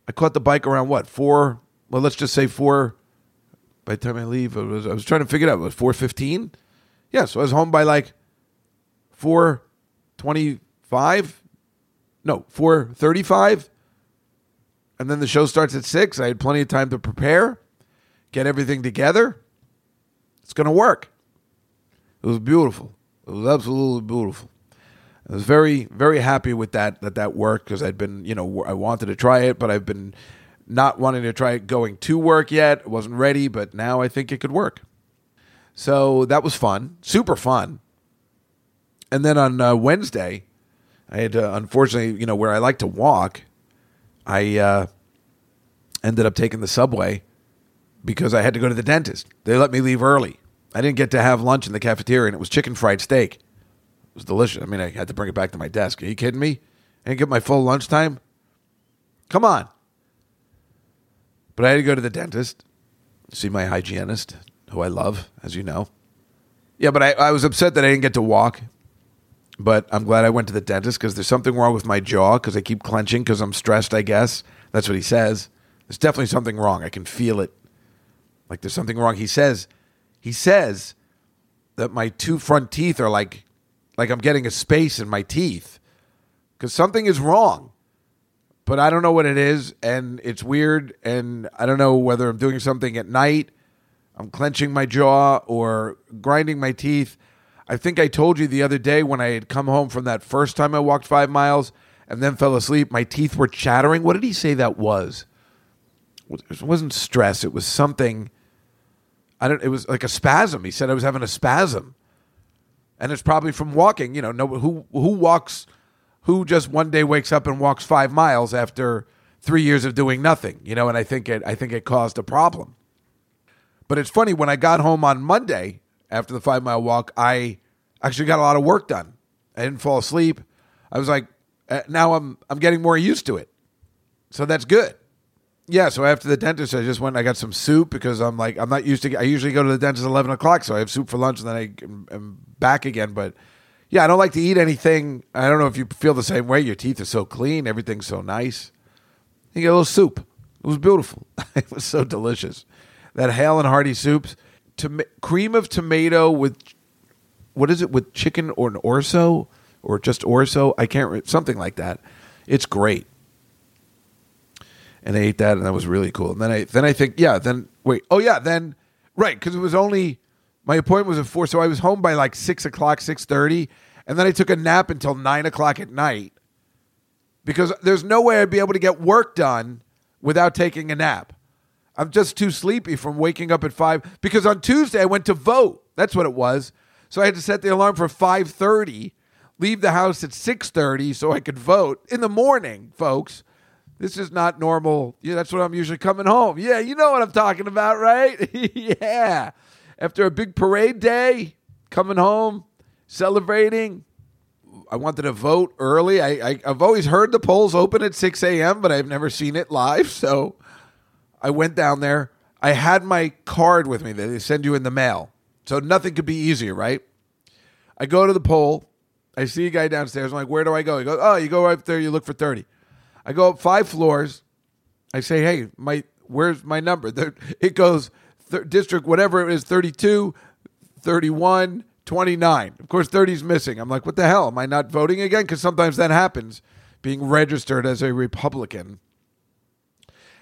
I caught the bike around, 4? Well, let's just say 4. By the time I leave, I was trying to figure it out. It was 4:15? Yeah, so I was home by 4:25? No, 4:35? And then the show starts at 6. I had plenty of time to prepare, get everything together. It's going to work. It was beautiful. It was absolutely beautiful. I was very, very happy with that worked because I'd been, you know, I wanted to try it, but I've been not wanting to try it going to work yet. I wasn't ready, but now I think it could work. So that was fun, super fun. And then on Wednesday, I had to, unfortunately, you know, where I like to walk, I ended up taking the subway. Because I had to go to the dentist. They let me leave early. I didn't get to have lunch in the cafeteria, and it was chicken fried steak. It was delicious. I mean, I had to bring it back to my desk. Are you kidding me? I didn't get my full lunchtime. Come on. But I had to go to the dentist, see my hygienist, who I love, as you know. Yeah, but I was upset that I didn't get to walk. But I'm glad I went to the dentist because there's something wrong with my jaw because I keep clenching because I'm stressed, I guess. That's what he says. There's definitely something wrong. I can feel it. Like there's something wrong. He says that my two front teeth are like I'm getting a space in my teeth because something is wrong. But I don't know what it is, and it's weird, and I don't know whether I'm doing something at night. I'm clenching my jaw or grinding my teeth. I think I told you the other day when I had come home from that first time I walked 5 miles and then fell asleep, my teeth were chattering. What did he say that was? It wasn't stress. It was something. It was like a spasm. He said I was having a spasm. And it's probably from walking. You know, who just one day wakes up and walks 5 miles after 3 years of doing nothing, you know, and I think it caused a problem. But it's funny, when I got home on Monday after the 5 mile walk, I actually got a lot of work done. I didn't fall asleep. I was like, now I'm getting more used to it. So that's good. Yeah, so after the dentist, I just went and I got some soup because I'm like, I'm not used to, I usually go to the dentist at 11 o'clock, so I have soup for lunch and then I'm back again, but yeah, I don't like to eat anything. I don't know if you feel the same way. Your teeth are so clean. Everything's so nice. You get a little soup. It was beautiful. It was so delicious. That Hale and Hearty soups. Cream of tomato with, what is it, with chicken or an orzo? Or just orzo? I can't remember. Something like that. It's great. And I ate that, and that was really cool. And then, because it was only... My appointment was at 4, so I was home by like 6 o'clock, 6:30, and then I took a nap until 9 o'clock at night because there's no way I'd be able to get work done without taking a nap. I'm just too sleepy from waking up at 5 because on Tuesday I went to vote. That's what it was. So I had to set the alarm for 5:30, leave the house at 6:30 so I could vote in the morning, folks. This is not normal. Yeah, that's what I'm usually coming home. Yeah, you know what I'm talking about, right? Yeah. After a big parade day, coming home, celebrating. I wanted to vote early. I've always heard the polls open at 6 a.m., but I've never seen it live. So I went down there. I had my card with me that they send you in the mail. So nothing could be easier, right? I go to the poll. I see a guy downstairs. I'm like, where do I go? He goes, oh, you go up there. You look for 30. I go up 5 floors. I say, hey, where's my number? It goes... district, whatever it is, 32, 31, 29. Of course, 30 is missing. I'm like, what the hell? Am I not voting again? Because sometimes that happens, being registered as a Republican.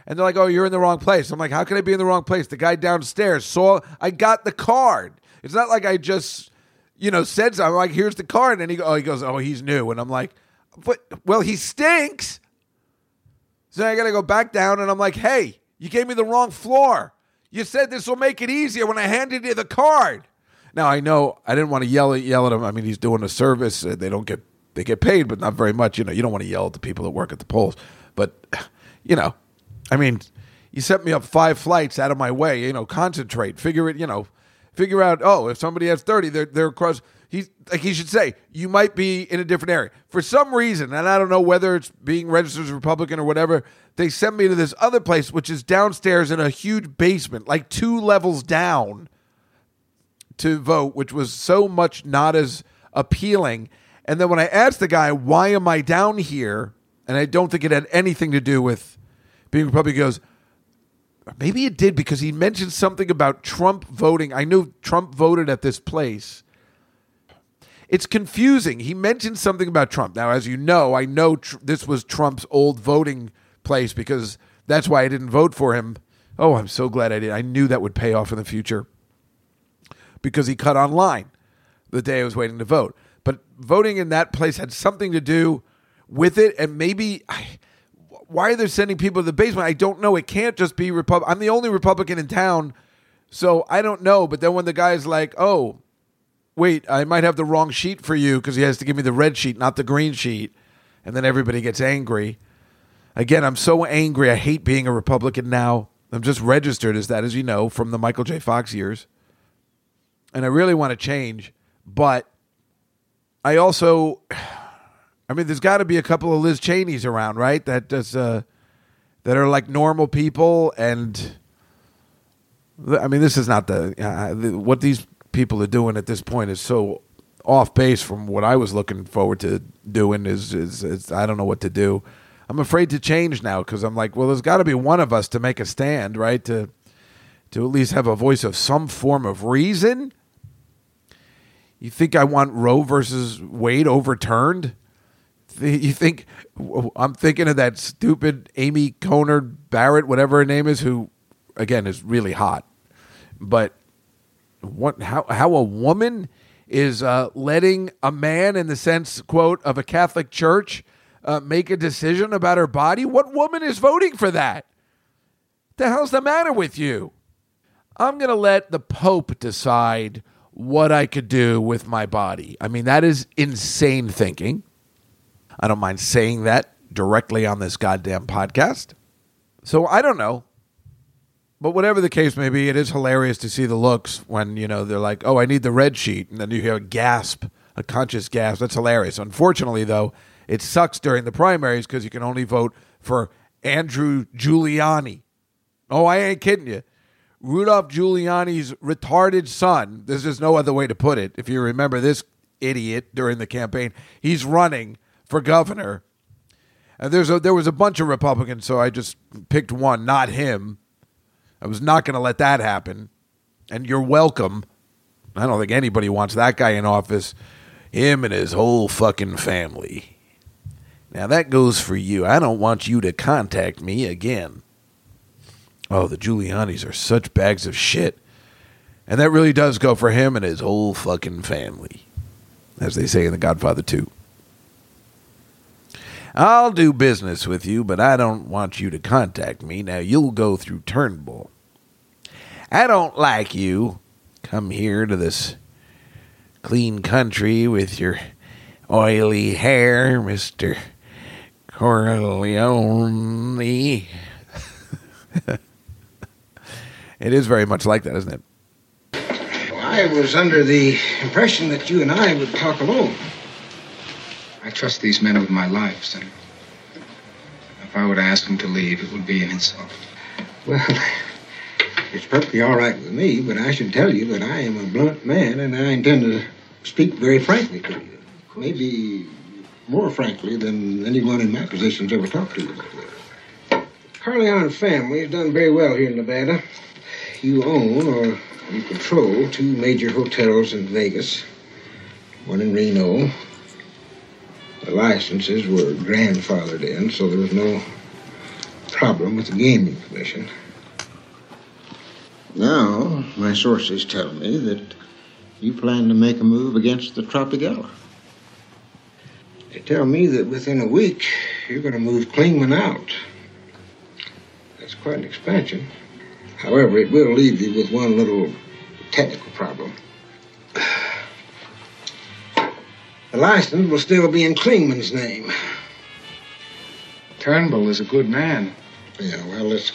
And they're like, oh, you're in the wrong place. I'm like, how can I be in the wrong place? The guy downstairs saw, I got the card. It's not like I just, said something. I'm like, here's the card. And he goes, oh, he's new. And I'm like, well, he stinks. So I got to go back down. And I'm like, hey, you gave me the wrong floor. You said this will make it easier when I handed you the card. Now, I know I didn't want to yell at him. I mean, he's doing a service. They get paid, but not very much. You don't want to yell at the people that work at the polls. But, I mean, you set me up 5 flights out of my way. Concentrate. Figure out, oh, if somebody has 30, they're across. He should say, you might be in a different area. For some reason, and I don't know whether it's being registered as a Republican or whatever, they sent me to this other place, which is downstairs in a huge basement, like 2 levels down to vote, which was so much not as appealing. And then when I asked the guy, why am I down here? And I don't think it had anything to do with being Republican. He goes, maybe it did, because he mentioned something about Trump voting. I knew Trump voted at this place. It's confusing. He mentioned something about Trump. Now, as you know, I know this was Trump's old voting place, because that's why I didn't vote for him. Oh, I'm so glad I did. I knew that would pay off in the future, because he cut online the day I was waiting to vote. But voting in that place had something to do with it, and maybe... Why are they sending people to the basement? I don't know. It can't just be Republican. I'm the only Republican in town, so I don't know. But then when the guy's like, oh, wait, I might have the wrong sheet for you, because he has to give me the red sheet, not the green sheet. And then everybody gets angry. Again, I'm so angry. I hate being a Republican now. I'm just registered as that, as you know, from the Michael J. Fox years. And I really want to change, but I also, I mean, there's got to be a couple of Liz Cheneys around, right? That does, that are like normal people, and I mean, this is not the what these people are doing at this point is so off base from what I was looking forward to doing. Is I don't know what to do. I'm afraid to change now because I'm like, well, there's got to be one of us to make a stand, right? To at least have a voice of some form of reason. You think I want Roe versus Wade overturned? You think I'm thinking of that stupid Amy Conard Barrett, whatever her name is, who again is really hot, but what? How a woman is letting a man, in the sense quote of a Catholic church, make a decision about her body? What woman is voting for that? The hell's the matter with you? I'm going to let the Pope decide what I could do with my body. I mean, that is insane thinking. I don't mind saying that directly on this goddamn podcast. So I don't know. But whatever the case may be, it is hilarious to see the looks when, you know, they're like, oh, I need the red sheet. And then you hear a gasp, a conscious gasp. That's hilarious. Unfortunately, though, it sucks during the primaries because you can only vote for Andrew Giuliani. Oh, I ain't kidding you. Rudolph Giuliani's retarded son, there's just no other way to put it. If you remember this idiot during the campaign, he's running for governor. And there was a bunch of Republicans, so I just picked one, not him. I was not going to let that happen. And you're welcome. I don't think anybody wants that guy in office. Him and his whole fucking family. Now that goes for you. I don't want you to contact me again. Oh, the Giulianis are such bags of shit. And that really does go for him and his whole fucking family, as they say in The Godfather 2. I'll do business with you, but I don't want you to contact me. Now you'll go through Turnbull. I don't like you. Come here to this clean country with your oily hair, Mr. Corleone. It is very much like that, isn't it? I was under the impression that you and I would talk alone. I trust these men with my life, Senator. If I were to ask them to leave, it would be an insult. Well, it's perfectly all right with me, but I should tell you that I am a blunt man, and I intend to speak very frankly to you. Maybe more frankly than anyone in my position's ever talked to you about this. Corleone family has done very well here in Nevada. You own or you control two major hotels in Vegas, one in Reno. The licenses were grandfathered in, so there was no problem with the gaming commission. Now, my sources tell me that you plan to make a move against the Tropicana. They tell me that within a week, you're going to move Klingman out. That's quite an expansion. However, it will leave you with one little technical problem. The license will still be in Klingman's name. Turnbull is a good man. Yeah, well, let's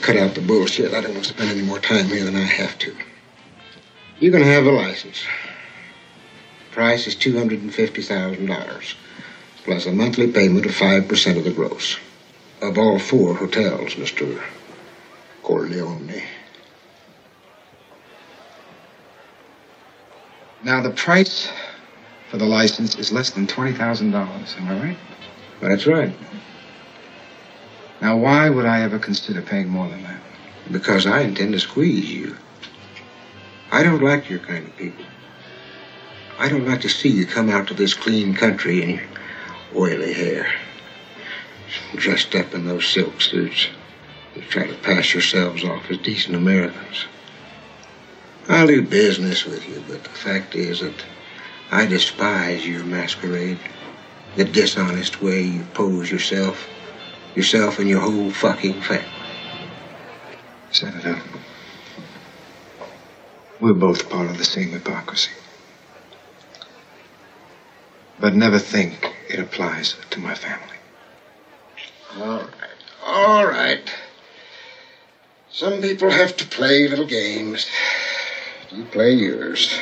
cut out the bullshit. I don't want to spend any more time here than I have to. You're going to have a license. Price is $250,000, plus a monthly payment of 5% of the gross. Of all four hotels, Mr. Corleone. Now, the price for the license is less than $20,000, am I right? Well, that's right. Now, why would I ever consider paying more than that? Because I intend to squeeze you. I don't like your kind of people. I don't like to see you come out to this clean country in your oily hair, dressed up in those silk suits. You try to pass yourselves off as decent Americans. I'll do business with you, but the fact is that I despise your masquerade, the dishonest way you pose yourself and your whole fucking family. Senator, we're both part of the same hypocrisy. But never think it applies to my family. All right. Some people have to play little games. You play yours.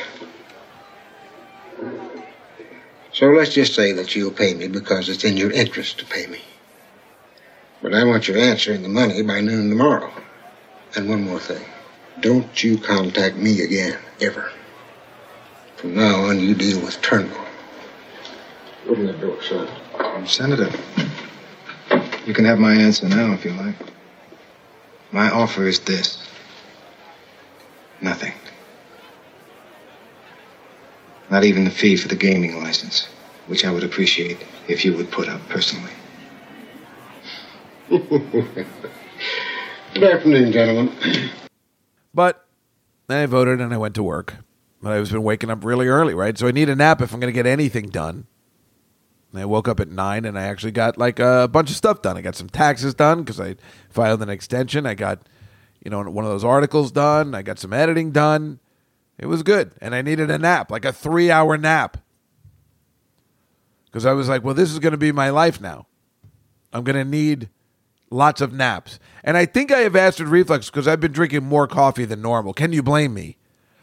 So let's just say that you'll pay me because it's in your interest to pay me. But I want your answer and the money by noon tomorrow. And one more thing. Don't you contact me again, ever. From now on, you deal with Turnbull. Open that door, sir. Senator, you can have my answer now if you like. My offer is this. Nothing. Not even the fee for the gaming license, which I would appreciate if you would put up personally. Good afternoon, gentlemen. But I voted and I went to work. But I was been waking up really early, right? So I need a nap if I'm going to get anything done. And I woke up at 9 and I actually got like a bunch of stuff done. I got some taxes done because I filed an extension. I got, you know, one of those articles done. I got some editing done. It was good. And I needed a nap, like a 3-hour nap. Because I was like, well, this is going to be my life now. I'm going to need lots of naps. And I think I have acid reflux because I've been drinking more coffee than normal. Can you blame me?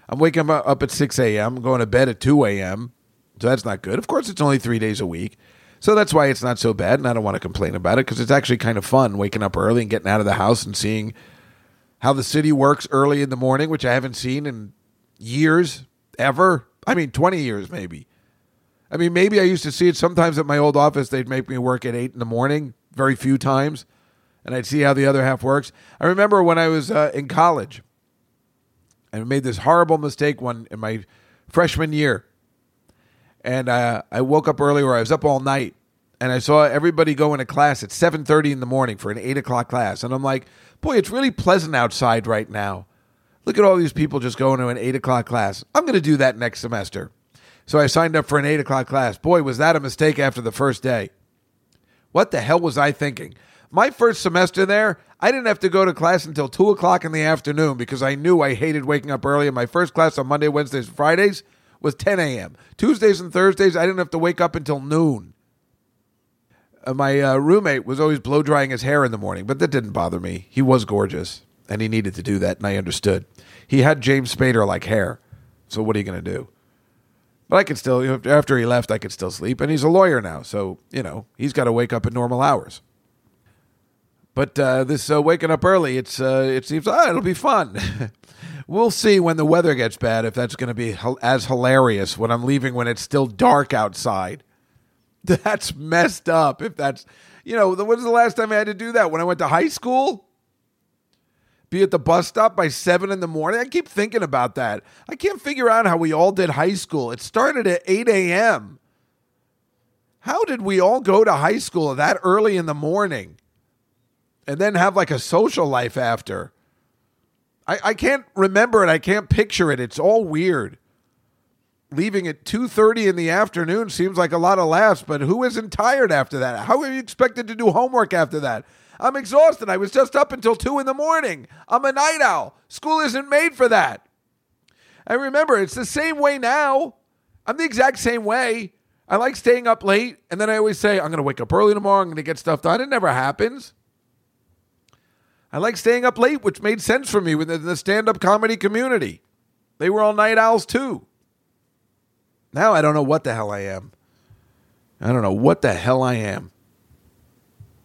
I'm waking up at 6 a.m., going to bed at 2 a.m., so that's not good. Of course, it's only 3 days a week. So that's why it's not so bad, and I don't want to complain about it because it's actually kind of fun waking up early and getting out of the house and seeing how the city works early in the morning, which I haven't seen in years, ever. I mean, 20 years maybe. I mean, maybe I used to see it sometimes at my old office. They'd make me work at 8 in the morning, very few times, and I'd see how the other half works. I remember when I was in college, I made this horrible mistake one in my freshman year. And I woke up early, or I was up all night, and I saw everybody go into class at 7:30 in the morning for an 8 o'clock class. And I'm like, boy, it's really pleasant outside right now. Look at all these people just going to an 8 o'clock class. I'm going to do that next semester. So I signed up for an 8 o'clock class. Boy, was that a mistake after the first day. What the hell was I thinking? My first semester there, I didn't have to go to class until 2 o'clock in the afternoon because I knew I hated waking up early. And my first class on Monday, Wednesdays, and Fridays was 10 a.m. Tuesdays and Thursdays, I didn't have to wake up until noon. My roommate was always blow-drying his hair in the morning, but that didn't bother me. He was gorgeous, and he needed to do that, and I understood. He had James Spader-like hair, so what are you going to do? But I could still, you know, after he left, I could still sleep, and he's a lawyer now, so, you know, he's got to wake up at normal hours. But this waking up early, it seems, it'll be fun. We'll see when the weather gets bad if that's going to be as hilarious when I'm leaving when it's still dark outside. That's messed up. If that's, you know, when's the last time I had to do that? When I went to high school? Be at the bus stop by 7 in the morning? I keep thinking about that. I can't figure out how we all did high school. It started at 8 a.m. How did we all go to high school that early in the morning? And then have like a social life after. I can't remember it. I can't picture it. It's all weird. Leaving at 2:30 in the afternoon seems like a lot of laughs, but who isn't tired after that? How are you expected to do homework after that? I'm exhausted. I was just up until 2 in the morning. I'm a night owl. School isn't made for that. And remember, it's the same way now. I'm the exact same way. I like staying up late, and then I always say, I'm going to wake up early tomorrow. I'm going to get stuff done. It never happens. I like staying up late, which made sense for me within the stand-up comedy community. They were all night owls, too. Now I don't know what the hell I am.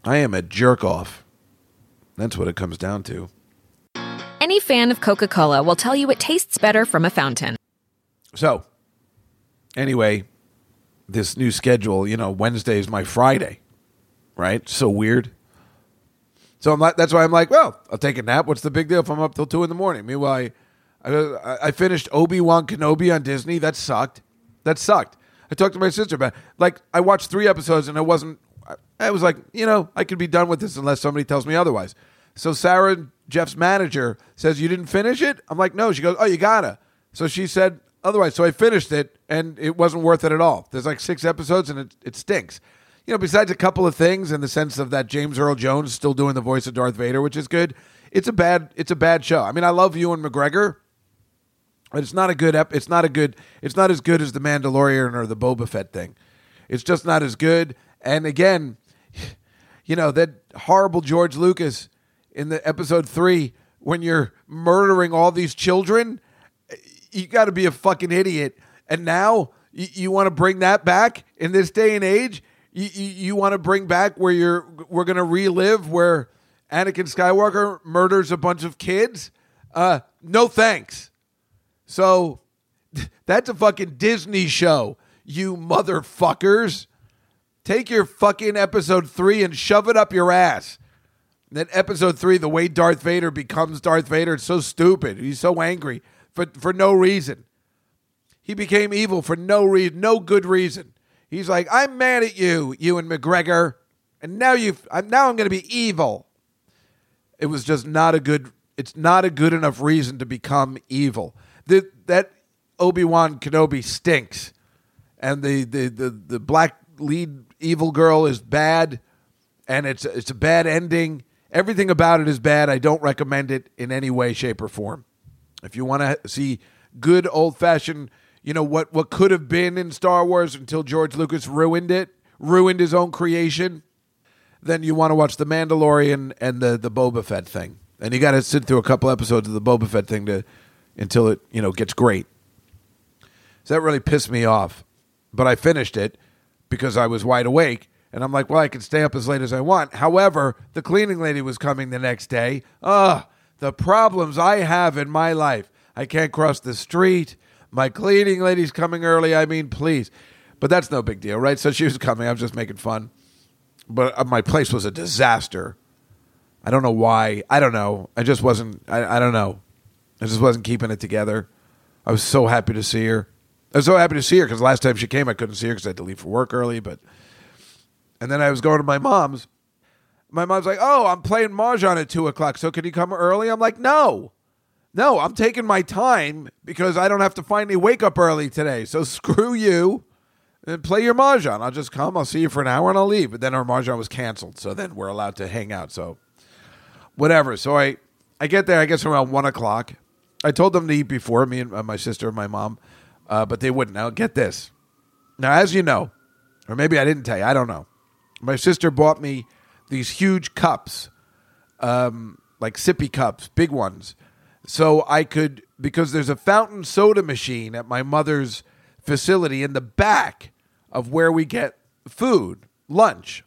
I am a jerk-off. That's what it comes down to. Any fan of Coca-Cola will tell you it tastes better from a fountain. So, anyway, this new schedule, you know, Wednesday is my Friday, right? So weird. So I'm like, that's why I'm like, well, I'll take a nap. What's the big deal if I'm up till 2 in the morning? Meanwhile, I finished Obi-Wan Kenobi on Disney. That sucked. I talked to my sister about it. Like, I watched 3 episodes and I was like, you know, I could be done with this unless somebody tells me otherwise. So Sarah, Jeff's manager, says, you didn't finish it? I'm like, no. She goes, oh, you gotta. So she said otherwise. So I finished it and it wasn't worth it at all. There's like 6 episodes and it stinks. You know, besides a couple of things in the sense of that James Earl Jones still doing the voice of Darth Vader, which is good. It's a bad show. I mean, I love Ewan McGregor, but it's not as good as The Mandalorian or the Boba Fett thing. It's just not as good. And again, you know, that horrible George Lucas in the episode 3, when you're murdering all these children, you got to be a fucking idiot. And now You want to bring that back in this day and age? You want to bring back where we're going to relive where Anakin Skywalker murders a bunch of kids? No thanks. So that's a fucking Disney show, you motherfuckers. Take your fucking episode 3 and shove it up your ass. And then episode 3, the way Darth Vader becomes Darth Vader, it's so stupid. He's so angry for no reason. He became evil for no reason, no good reason. He's like, I'm mad at you, Ewan McGregor, and now I'm going to be evil. It was just not a good. It's not a good enough reason to become evil. That Obi-Wan Kenobi stinks, and the black lead evil girl is bad, and it's a bad ending. Everything about it is bad. I don't recommend it in any way, shape, or form. If you want to see good old-fashioned, you know, what could have been in Star Wars until George Lucas ruined his own creation, then you want to watch The Mandalorian and the Boba Fett thing. And you got to sit through a couple episodes of the Boba Fett thing until it, you know, gets great. So that really pissed me off. But I finished it because I was wide awake. And I'm like, well, I can stay up as late as I want. However, the cleaning lady was coming the next day. Ugh, the problems I have in my life. I can't cross the street. My cleaning lady's coming early. I mean, please. But that's no big deal, right? So she was coming. I was just making fun. But my place was a disaster. I don't know why. I don't know. I just wasn't. I don't know. I just wasn't keeping it together. I was so happy to see her. I was so happy to see her because last time she came, I couldn't see her because I had to leave for work early. And then I was going to my mom's. My mom's like, "Oh, I'm playing Mahjong at 2:00. So can you come early?" I'm like, "No. No, I'm taking my time because I don't have to finally wake up early today. So screw you and play your Mahjong. I'll just come. I'll see you for an hour and I'll leave." But then our Mahjong was canceled. So then we're allowed to hang out. So whatever. So I get there, I guess, around 1:00. I told them to eat before, me and my sister and my mom, but they wouldn't. Now, get this. Now, as you know, or maybe I didn't tell you, I don't know. My sister bought me these huge cups, like sippy cups, big ones. So I could, because there's a fountain soda machine at my mother's facility in the back of where we get food, lunch.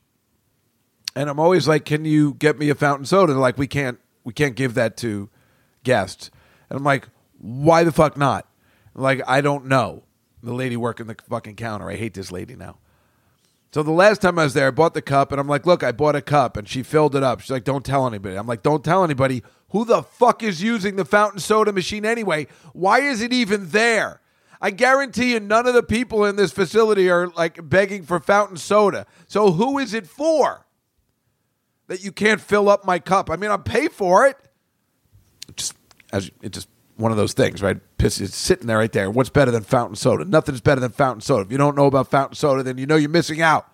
And I'm always like, "Can you get me a fountain soda?" They're like, we can't give that to guests. And I'm like, "Why the fuck not?" I'm like, "I don't know." The lady working the fucking counter. I hate this lady now. So the last time I was there, I bought the cup, and I'm like, "Look, I bought a cup," and she filled it up. She's like, "Don't tell anybody." I'm like, "Don't tell anybody." Who the fuck is using the fountain soda machine anyway? Why is it even there? I guarantee you none of the people in this facility are like begging for fountain soda. So who is it for that you can't fill up my cup? I mean, I'll pay for it. It's just one of those things, right? Piss, it's sitting there right there. What's better than fountain soda? Nothing's better than fountain soda. If you don't know about fountain soda, then you know you're missing out.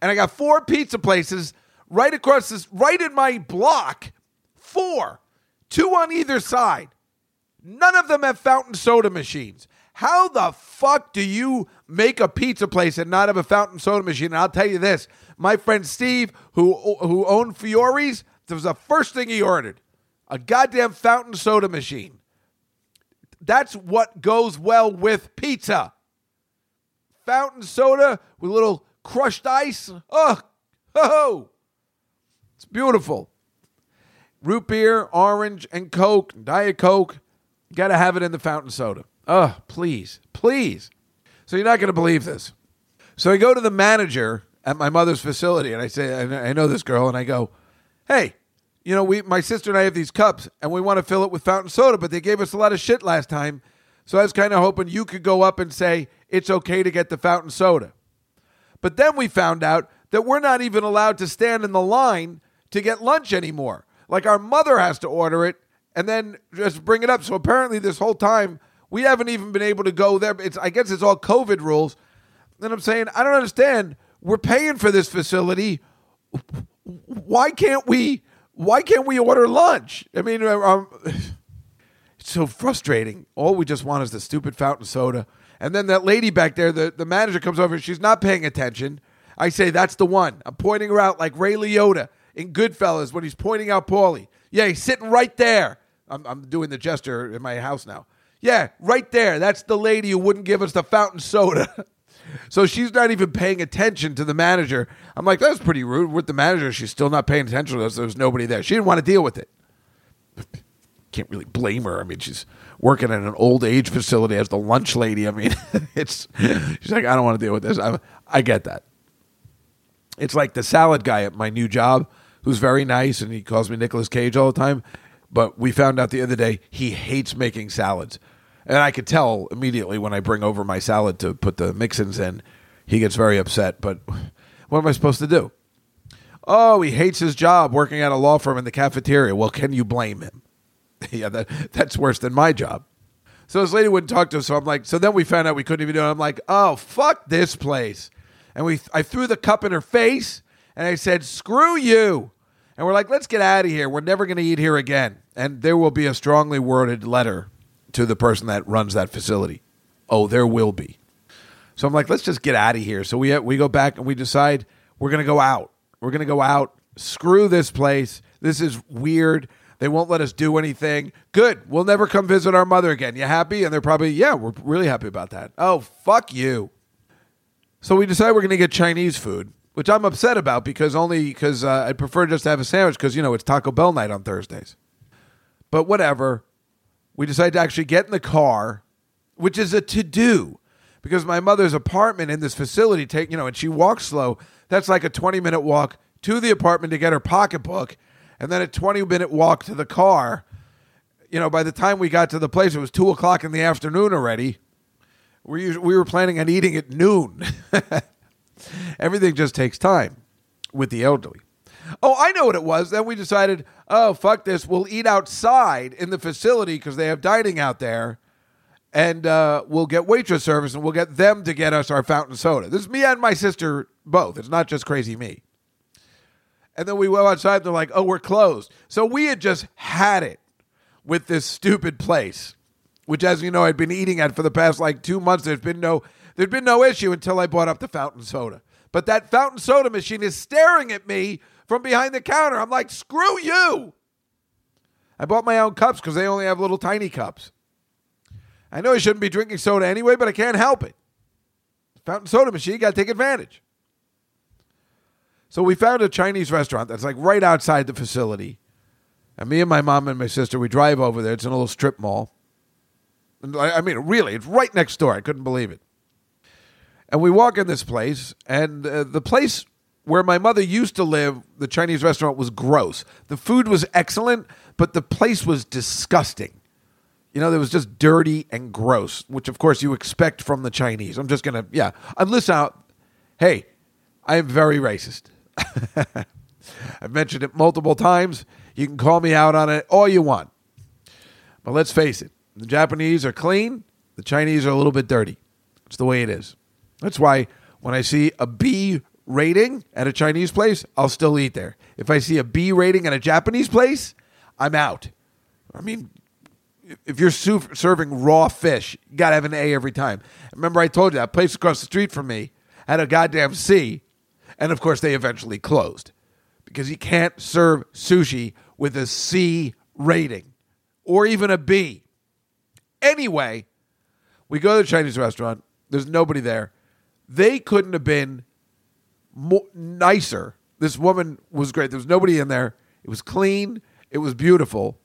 And I got 4 pizza places right across this, right in my block. 4. 2 on either side. None of them have fountain soda machines. How the fuck do you make a pizza place and not have a fountain soda machine? And I'll tell you this. My friend Steve, who owned Fiori's, that was the first thing he ordered. A goddamn fountain soda machine. That's what goes well with pizza. Fountain soda with a little crushed ice. Oh, ho-ho. It's beautiful. Root beer, orange, and Coke, Diet Coke. Got to have it in the fountain soda. Oh, please, please. So you're not going to believe this. So I go to the manager at my mother's facility, and I say, I know this girl, and I go, "Hey, you know, my sister and I have these cups, and we want to fill it with fountain soda, but they gave us a lot of shit last time, so I was kind of hoping you could go up and say it's okay to get the fountain soda." But then we found out that we're not even allowed to stand in the line to get lunch anymore. Like, our mother has to order it and then just bring it up. So apparently this whole time, we haven't even been able to go there. I guess it's all COVID rules. And I'm saying, I don't understand. We're paying for this facility. Why can't we order lunch? I mean, it's so frustrating. All we just want is the stupid fountain soda. And then that lady back there, the manager comes over. She's not paying attention. I say, "That's the one." I'm pointing her out like Ray Liotta in Goodfellas when he's pointing out Paulie. Yeah, he's sitting right there. I'm doing the gesture in my house now. Yeah, right there. That's the lady who wouldn't give us the fountain soda. So she's not even paying attention to the manager. I'm like, that's pretty rude. With the manager, she's still not paying attention to us. There's nobody there. She didn't want to deal with it. Can't really blame her. I mean, she's working at an old age facility as the lunch lady. I mean, she's like, I don't want to deal with this. I get that. It's like the salad guy at my new job who's very nice, and he calls me Nicolas Cage all the time. But we found out the other day he hates making salads. And I could tell immediately when I bring over my salad to put the mix-ins in, he gets very upset. But what am I supposed to do? Oh, he hates his job working at a law firm in the cafeteria. Well, can you blame him? Yeah, that's worse than my job. So this lady wouldn't talk to us. So I'm like, so then we found out we couldn't even do it. I'm like, oh, fuck this place. And I threw the cup in her face, and I said, screw you. And we're like, let's get out of here. We're never going to eat here again. And there will be a strongly worded letter to the person that runs that facility. Oh, there will be. So I'm like, let's just get out of here. So we go back and we decide we're going to go out. We're going to go out. Screw this place. This is weird. They won't let us do anything. Good. We'll never come visit our mother again. You happy? And they're probably, yeah, we're really happy about that. Oh, fuck you. So we decide we're going to get Chinese food, which I'm upset about because I prefer just to have a sandwich because, you know, it's Taco Bell night on Thursdays. But whatever. We decided to actually get in the car, which is a to-do because my mother's apartment in this facility, and she walks slow. That's like a 20-minute walk to the apartment to get her pocketbook and then a 20-minute walk to the car. You know, by the time we got to the place, it was 2 o'clock in the afternoon already. We were planning on eating at noon. Everything just takes time with the elderly. Oh, I know what it was. Then we decided, oh, fuck this. We'll eat outside in the facility because they have dining out there. And we'll get waitress service and we'll get them to get us our fountain soda. This is me and my sister both. It's not just crazy me. And then we went outside and they're like, oh, we're closed. So we had just had it with this stupid place, which, as you know, I'd been eating at for the past like 2 months. There'd been no issue until I bought up the fountain soda. But that fountain soda machine is staring at me from behind the counter. I'm like, screw you. I bought my own cups because they only have little tiny cups. I know I shouldn't be drinking soda anyway, but I can't help it. The fountain soda machine, got to take advantage. So we found a Chinese restaurant that's like right outside the facility. And me and my mom and my sister, we drive over there. It's in a little strip mall. I mean, really, it's right next door. I couldn't believe it. And we walk in this place, and the place where my mother used to live, the Chinese restaurant, was gross. The food was excellent, but the place was disgusting. You know, it was just dirty and gross, which, of course, you expect from the Chinese. I'm just going to, yeah. Unless hey, I am very racist. I've mentioned it multiple times. You can call me out on it all you want. But let's face it. The Japanese are clean. The Chinese are a little bit dirty. It's the way it is. That's why when I see a B rating at a Chinese place, I'll still eat there. If I see a B rating at a Japanese place, I'm out. I mean, if you're serving raw fish, you got to have an A every time. Remember I told you that place across the street from me had a goddamn C. And, of course, they eventually closed because you can't serve sushi with a C rating or even a B. Anyway, we go to the Chinese restaurant. There's nobody there. They couldn't have been nicer. This woman was great. There was nobody in there. It was clean. It was beautiful.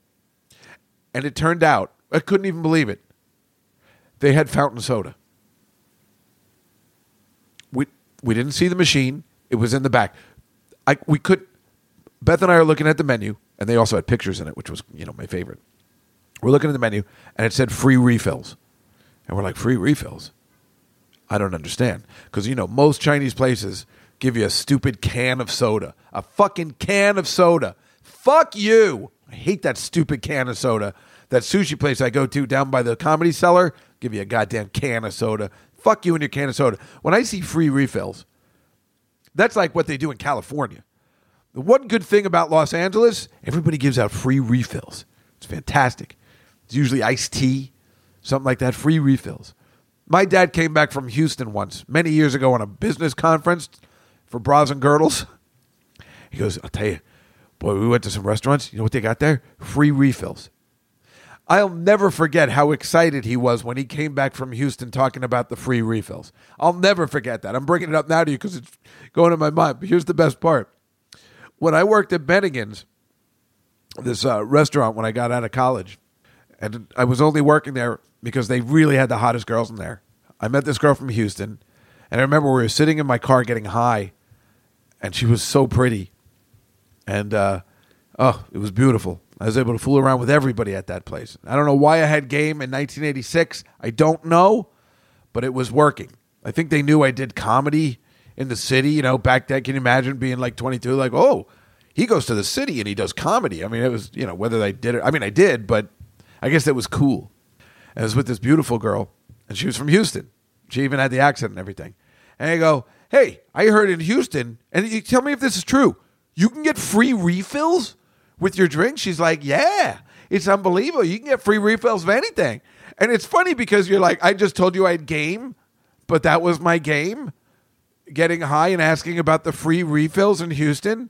And it turned out, I couldn't even believe it, they had fountain soda. We didn't see the machine. It was in the back. Beth and I are looking at the menu, and they also had pictures in it, which was, you know, my favorite. We're looking at the menu, and it said free refills. And we're like, free refills? I don't understand. Because, you know, most Chinese places give you a stupid can of soda. A fucking can of soda. Fuck you! I hate that stupid can of soda. That sushi place I go to down by the Comedy Cellar, give you a goddamn can of soda. Fuck you and your can of soda. When I see free refills, that's like what they do in California. The one good thing about Los Angeles, everybody gives out free refills. It's fantastic. It's usually iced tea, something like that, free refills. My dad came back from Houston once, many years ago on a business conference for Bras and Girdles. He goes, I'll tell you, boy, we went to some restaurants. You know what they got there? Free refills. I'll never forget how excited he was when he came back from Houston talking about the free refills. I'll never forget that. I'm bringing it up now to you because it's going to my mind. But here's the best part. When I worked at Bennigan's, this restaurant, when I got out of college, and I was only working there because they really had the hottest girls in there. I met this girl from Houston, and I remember we were sitting in my car getting high, and she was so pretty. And it was beautiful. I was able to fool around with everybody at that place. I don't know why I had game in 1986. I don't know, but it was working. I think they knew I did comedy in the city. You know, back then, can you imagine being like 22? Like, oh, he goes to the city and he does comedy. I mean, it was, you know, whether I did it. I mean, I did, but I guess that was cool. And I was with this beautiful girl, and she was from Houston. She even had the accent and everything. And I go, hey, I heard in Houston, and you tell me if this is true, you can get free refills with your drink? She's like, yeah, it's unbelievable. You can get free refills of anything. And it's funny because you're like, I just told you I had game, but that was my game, getting high and asking about the free refills in Houston.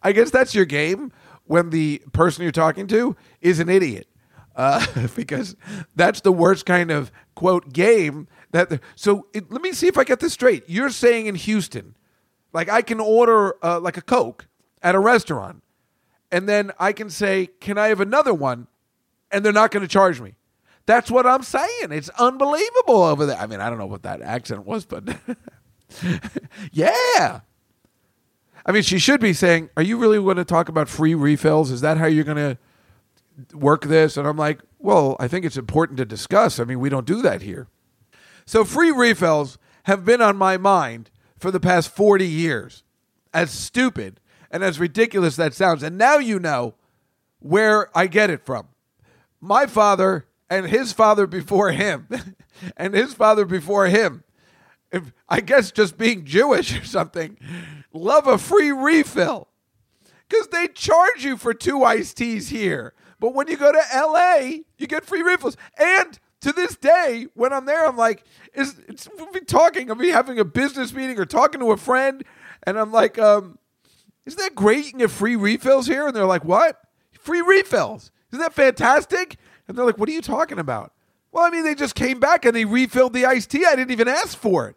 I guess that's your game when the person you're talking to is an idiot, because that's the worst kind of, quote, game. Let me see if I get this straight. You're saying in Houston, like, I can order like a Coke at a restaurant, and then I can say, can I have another one? And they're not going to charge me. That's what I'm saying. It's unbelievable over there. I mean, I don't know what that accent was, but yeah. I mean, she should be saying, are you really going to talk about free refills? Is that how you're going to work this? And I'm like, well, I think it's important to discuss. I mean, we don't do that here. So free refills have been on my mind for the past 40 years. As stupid and as ridiculous that sounds. And now you know where I get it from. My father and his father before him and his father before him, if, I guess just being Jewish or something, love a free refill because they charge you for 2 iced teas here. But when you go to LA, you get free refills. And to this day, when I'm there, I'm like, we'll be talking. I'll be having a business meeting or talking to a friend. And I'm like, isn't that great? You can get free refills here. And they're like, what? Free refills. Isn't that fantastic? And they're like, what are you talking about? Well, I mean, they just came back and they refilled the iced tea. I didn't even ask for it.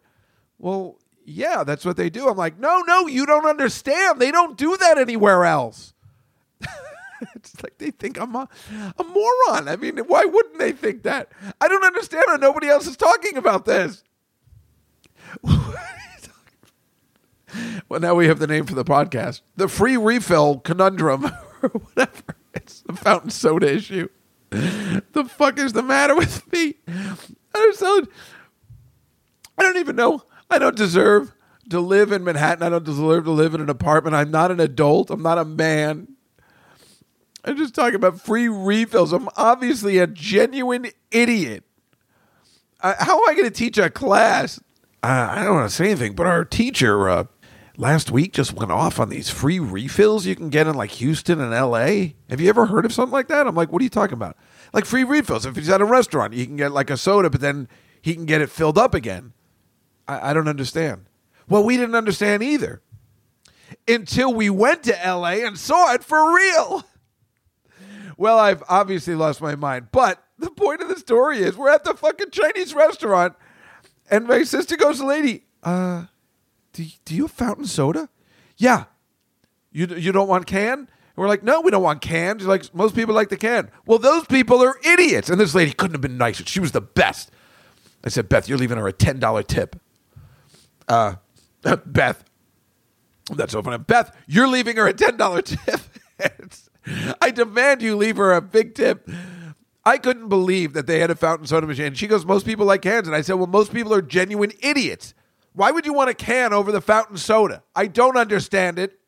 Well, yeah, that's what they do. I'm like, no, you don't understand. They don't do that anywhere else. It's like they think I'm a moron. I mean, why wouldn't they think that? I don't understand how nobody else is talking about this. Well, now we have the name for the podcast. The free refill conundrum or whatever. It's the fountain soda issue. The fuck is the matter with me? I don't even know. I don't deserve to live in Manhattan. I don't deserve to live in an apartment. I'm not an adult. I'm not a man. I'm just talking about free refills. I'm obviously a genuine idiot. How am I going to teach a class? I don't want to say anything, but our teacher last week just went off on these free refills you can get in like Houston and LA. Have you ever heard of something like that? I'm like, what are you talking about? Like free refills. If he's at a restaurant, you can get like a soda, but then he can get it filled up again. I don't understand. Well, we didn't understand either until we went to LA and saw it for real. Well, I've obviously lost my mind, but the point of the story is we're at the fucking Chinese restaurant. And my sister goes to the lady, do you have fountain soda? Yeah. You don't want can? And we're like, no, we don't want can. She's like, most people like the can. Well, those people are idiots. And this lady couldn't have been nicer. She was the best. I said, Beth, you're leaving her a $10 tip. Beth. That's so funny. Beth, you're leaving her a $10 tip. I demand you leave her a big tip. I couldn't believe that they had a fountain soda machine. And she goes, most people like cans. And I said, well, most people are genuine idiots. Why would you want a can over the fountain soda? I don't understand it.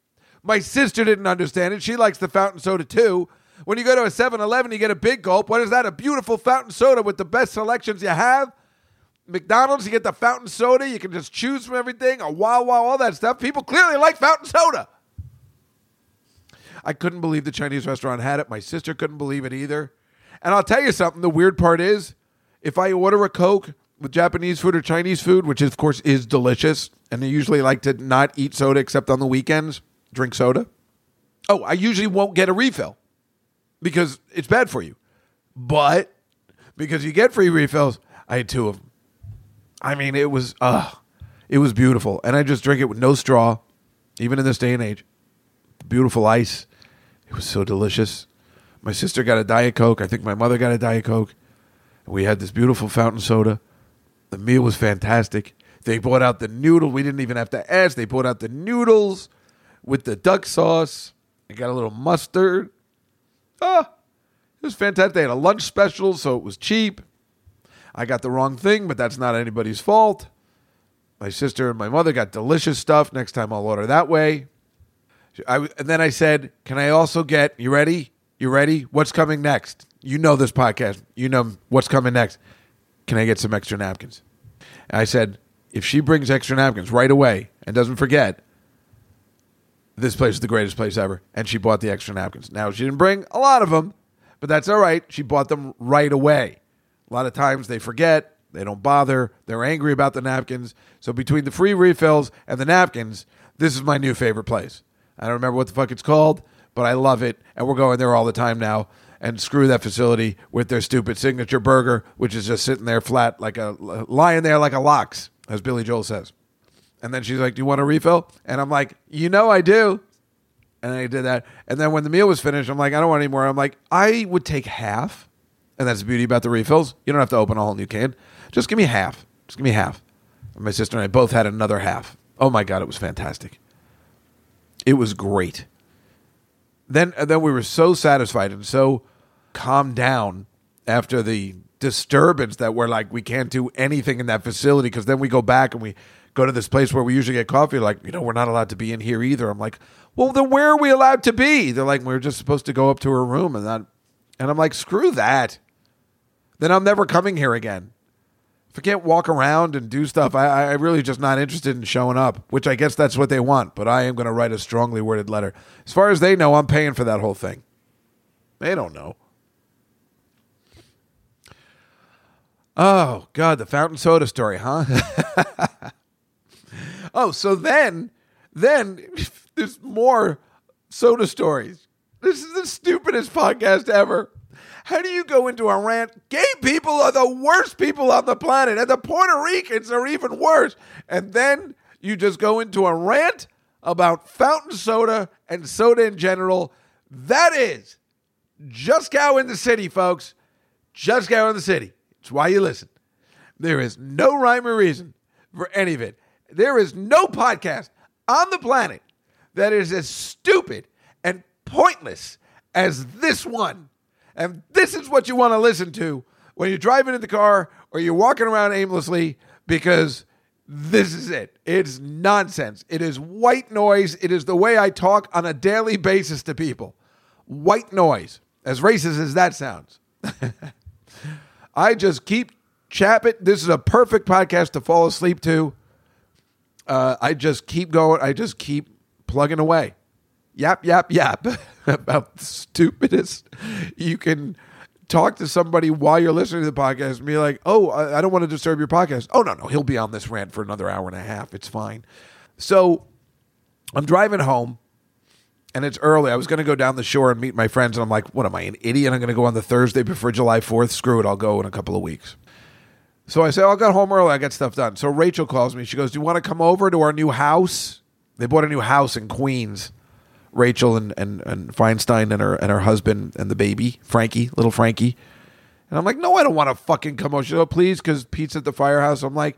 My sister didn't understand it. She likes the fountain soda too. When you go to a 7-Eleven, you get a big gulp. What is that? A beautiful fountain soda with the best selections you have. McDonald's, you get the fountain soda. You can just choose from everything. A Wawa, all that stuff. People clearly like fountain soda. I couldn't believe the Chinese restaurant had it. My sister couldn't believe it either. And I'll tell you something, the weird part is, if I order a Coke with Japanese food or Chinese food, which of course is delicious, and I usually like to not eat soda except on the weekends, drink soda. Oh, I usually won't get a refill. because it's bad for you. But because you get free refills, I had two of them. I mean, it was beautiful. And I just drink it with no straw, even in this day and age. Beautiful ice. It was so delicious. My sister got a Diet Coke. I think my mother got a Diet Coke. We had this beautiful fountain soda. The meal was fantastic. They brought out the noodle. We didn't even have to ask. They brought out the noodles with the duck sauce. I got a little mustard. It was fantastic. They had a lunch special, so it was cheap. I got the wrong thing, but that's not anybody's fault. My sister and my mother got delicious stuff. Next time I'll order that way. And then I said, can I also get, you ready? You ready? What's coming next? You know this podcast. You know what's coming next. Can I get some extra napkins? And I said, if she brings extra napkins right away and doesn't forget, this place is the greatest place ever. And she bought the extra napkins. Now, she didn't bring a lot of them, but that's all right. She bought them right away. A lot of times they forget. They don't bother. They're angry about the napkins. So between the free refills and the napkins, this is my new favorite place. I don't remember what the fuck it's called, but I love it. And we're going there all the time now. And screw that facility with their stupid signature burger, which is just sitting there flat, lying there like a lox, as Billy Joel says. And then she's like, do you want a refill? And I'm like, you know I do. And I did that. And then when the meal was finished, I'm like, I don't want any more. I'm like, I would take half. And that's the beauty about the refills. You don't have to open a whole new can. Just give me half. Just give me half. And my sister and I both had another half. Oh, my God, it was fantastic. It was great. Then we were so satisfied and so calmed down after the disturbance that we're like, we can't do anything in that facility, because then we go back and we go to this place where we usually get coffee. Like, you know, we're not allowed to be in here either. I'm like, well, then where are we allowed to be? They're like, we're just supposed to go up to her room. And I'm like, screw that. Then I'm never coming here again. If I can't walk around and do stuff, I really just not interested in showing up, which I guess that's what they want, but I am going to write a strongly worded letter. As far as they know, I'm paying for that whole thing. They don't know. Oh, God, the fountain soda story, huh? Oh, so then there's more soda stories. This is the stupidest podcast ever. How do you go into a rant? Gay people are the worst people on the planet, and the Puerto Ricans are even worse. And then you just go into a rant about fountain soda and soda in general. That is Just Cow in the City, folks. Just Cow in the City. It's why you listen. There is no rhyme or reason for any of it. There is no podcast on the planet that is as stupid and pointless as this one. And this is what you want to listen to when you're driving in the car or you're walking around aimlessly, because this is it. It's nonsense. It is white noise. It is the way I talk on a daily basis to people. White noise. As racist as that sounds. I just keep chapping. This is a perfect podcast to fall asleep to. I just keep going. I just keep plugging away. Yap, yap, yap. About the stupidest. You can talk to somebody while you're listening to the podcast and be like, oh, I don't want to disturb your podcast. Oh, no, he'll be on this rant for another hour and a half. It's fine. So I'm driving home, and it's early. I was going to go down the shore and meet my friends, and I'm like, what am I, an idiot? I'm going to go on the Thursday before July 4th. Screw it. I'll go in a couple of weeks. So I say, I got home early. I got stuff done. So Rachel calls me. She goes, do you want to come over to our new house? They bought a new house in Queens. Rachel and Feinstein and her husband and the baby, Frankie, little Frankie. And I'm like, no, I don't want to fucking come over. She's like, oh, please, because Pete's at the firehouse. I'm like,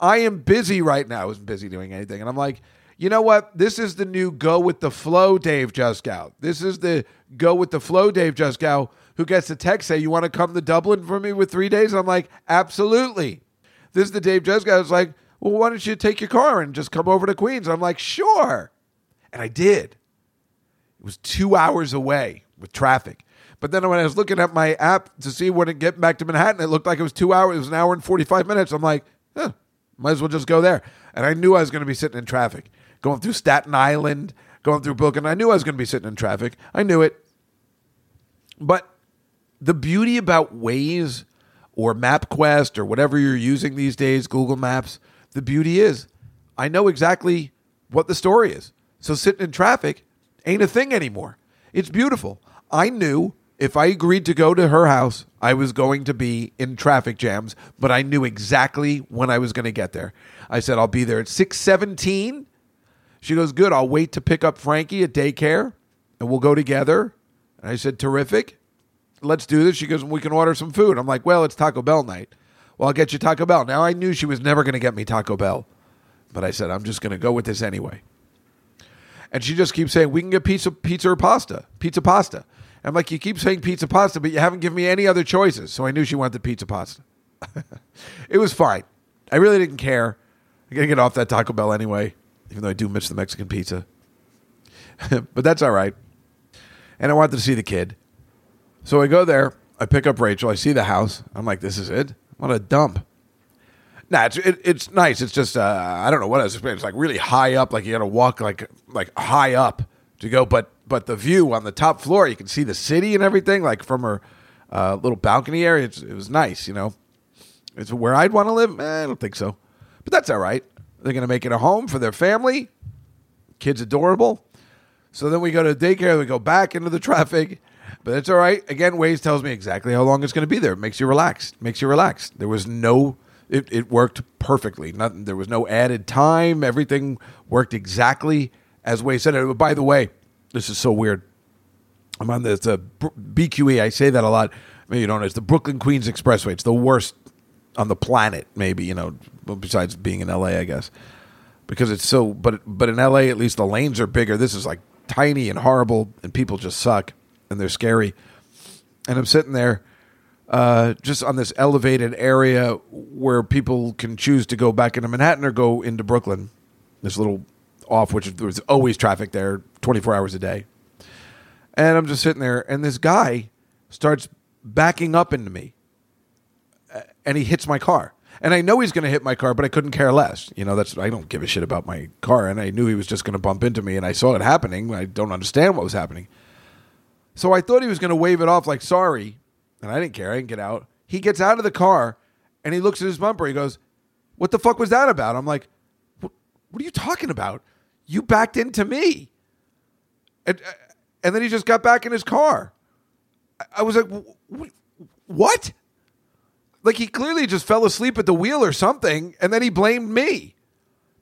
I am busy right now. I wasn't busy doing anything. And I'm like, you know what? This is the new go with the flow, Dave Juskow. This is the go with the flow, Dave Juskow, who gets a text say, you want to come to Dublin for me with 3 days? And I'm like, absolutely. This is the Dave Juskow. It's like, well, why don't you take your car and just come over to Queens? I'm like, sure. And I did. It was 2 hours away with traffic. But then when I was looking at my app to see when it get back to Manhattan, it looked like it was 2 hours. It was an hour and 45 minutes. I'm like, might as well just go there. And I knew I was going to be sitting in traffic, going through Staten Island, going through Brooklyn. I knew I was going to be sitting in traffic. I knew it. But the beauty about Waze or MapQuest or whatever you're using these days, Google Maps, the beauty is I know exactly what the story is. So sitting in traffic ain't a thing anymore. It's beautiful. I knew If I agreed to go to her house, I was going to be in traffic jams, but I knew exactly when I was going to get there. I said, I'll be there at 6:17. She goes, good, I'll wait to pick up Frankie at daycare, and we'll go together. And I said, terrific. Let's do this. She goes, we can order some food. I'm like, well, it's Taco Bell night. Well, I'll get you Taco Bell. Now, I knew she was never going to get me Taco Bell, but I said, I'm just going to go with this anyway. And she just keeps saying, we can get pizza or pasta. Pizza, pasta. I'm like, you keep saying pizza, pasta, but you haven't given me any other choices. So I knew she wanted pizza, pasta. It was fine. I really didn't care. I'm going to get off that Taco Bell anyway, even though I do miss the Mexican pizza. But that's all right. And I wanted to see the kid. So I go there. I pick up Rachel. I see the house. I'm like, this is it? What a dump. Nah, it's nice. It's just, I don't know what I was expecting. It's like really high up. Like you got to walk like high up to go. But the view on the top floor, you can see the city and everything. Like from her little balcony area, it was nice, you know. It's where I'd want to live. I don't think so. But that's all right. They're going to make it a home for their family. Kid's adorable. So then we go to daycare. We go back into the traffic. But it's all right. Again, Waze tells me exactly how long it's going to be there. It makes you relaxed. There was no, it worked perfectly. Nothing. There was no added time. Everything worked exactly as Waze said it. By the way, this is so weird. I'm on this BQE. I say that a lot. Maybe you don't know. It's the Brooklyn, Queens Expressway. It's the worst on the planet, maybe, you know, besides being in L.A., I guess. Because it's so, but in L.A., at least the lanes are bigger. This is like tiny and horrible, and people just suck. And they're scary. And I'm sitting there just on this elevated area where people can choose to go back into Manhattan or go into Brooklyn. This little off, which there's always traffic there 24 hours a day. And I'm just sitting there, and this guy starts backing up into me. And he hits my car. And I know he's going to hit my car, but I couldn't care less. You know, I don't give a shit about my car. And I knew he was just going to bump into me, and I saw it happening. I don't understand what was happening. So I thought he was going to wave it off like, sorry. And I didn't care. I didn't get out. He gets out of the car, and he looks at his bumper. He goes, what the fuck was that about? I'm like, what are you talking about? You backed into me. And then he just got back in his car. I was like, what? Like, he clearly just fell asleep at the wheel or something, and then he blamed me.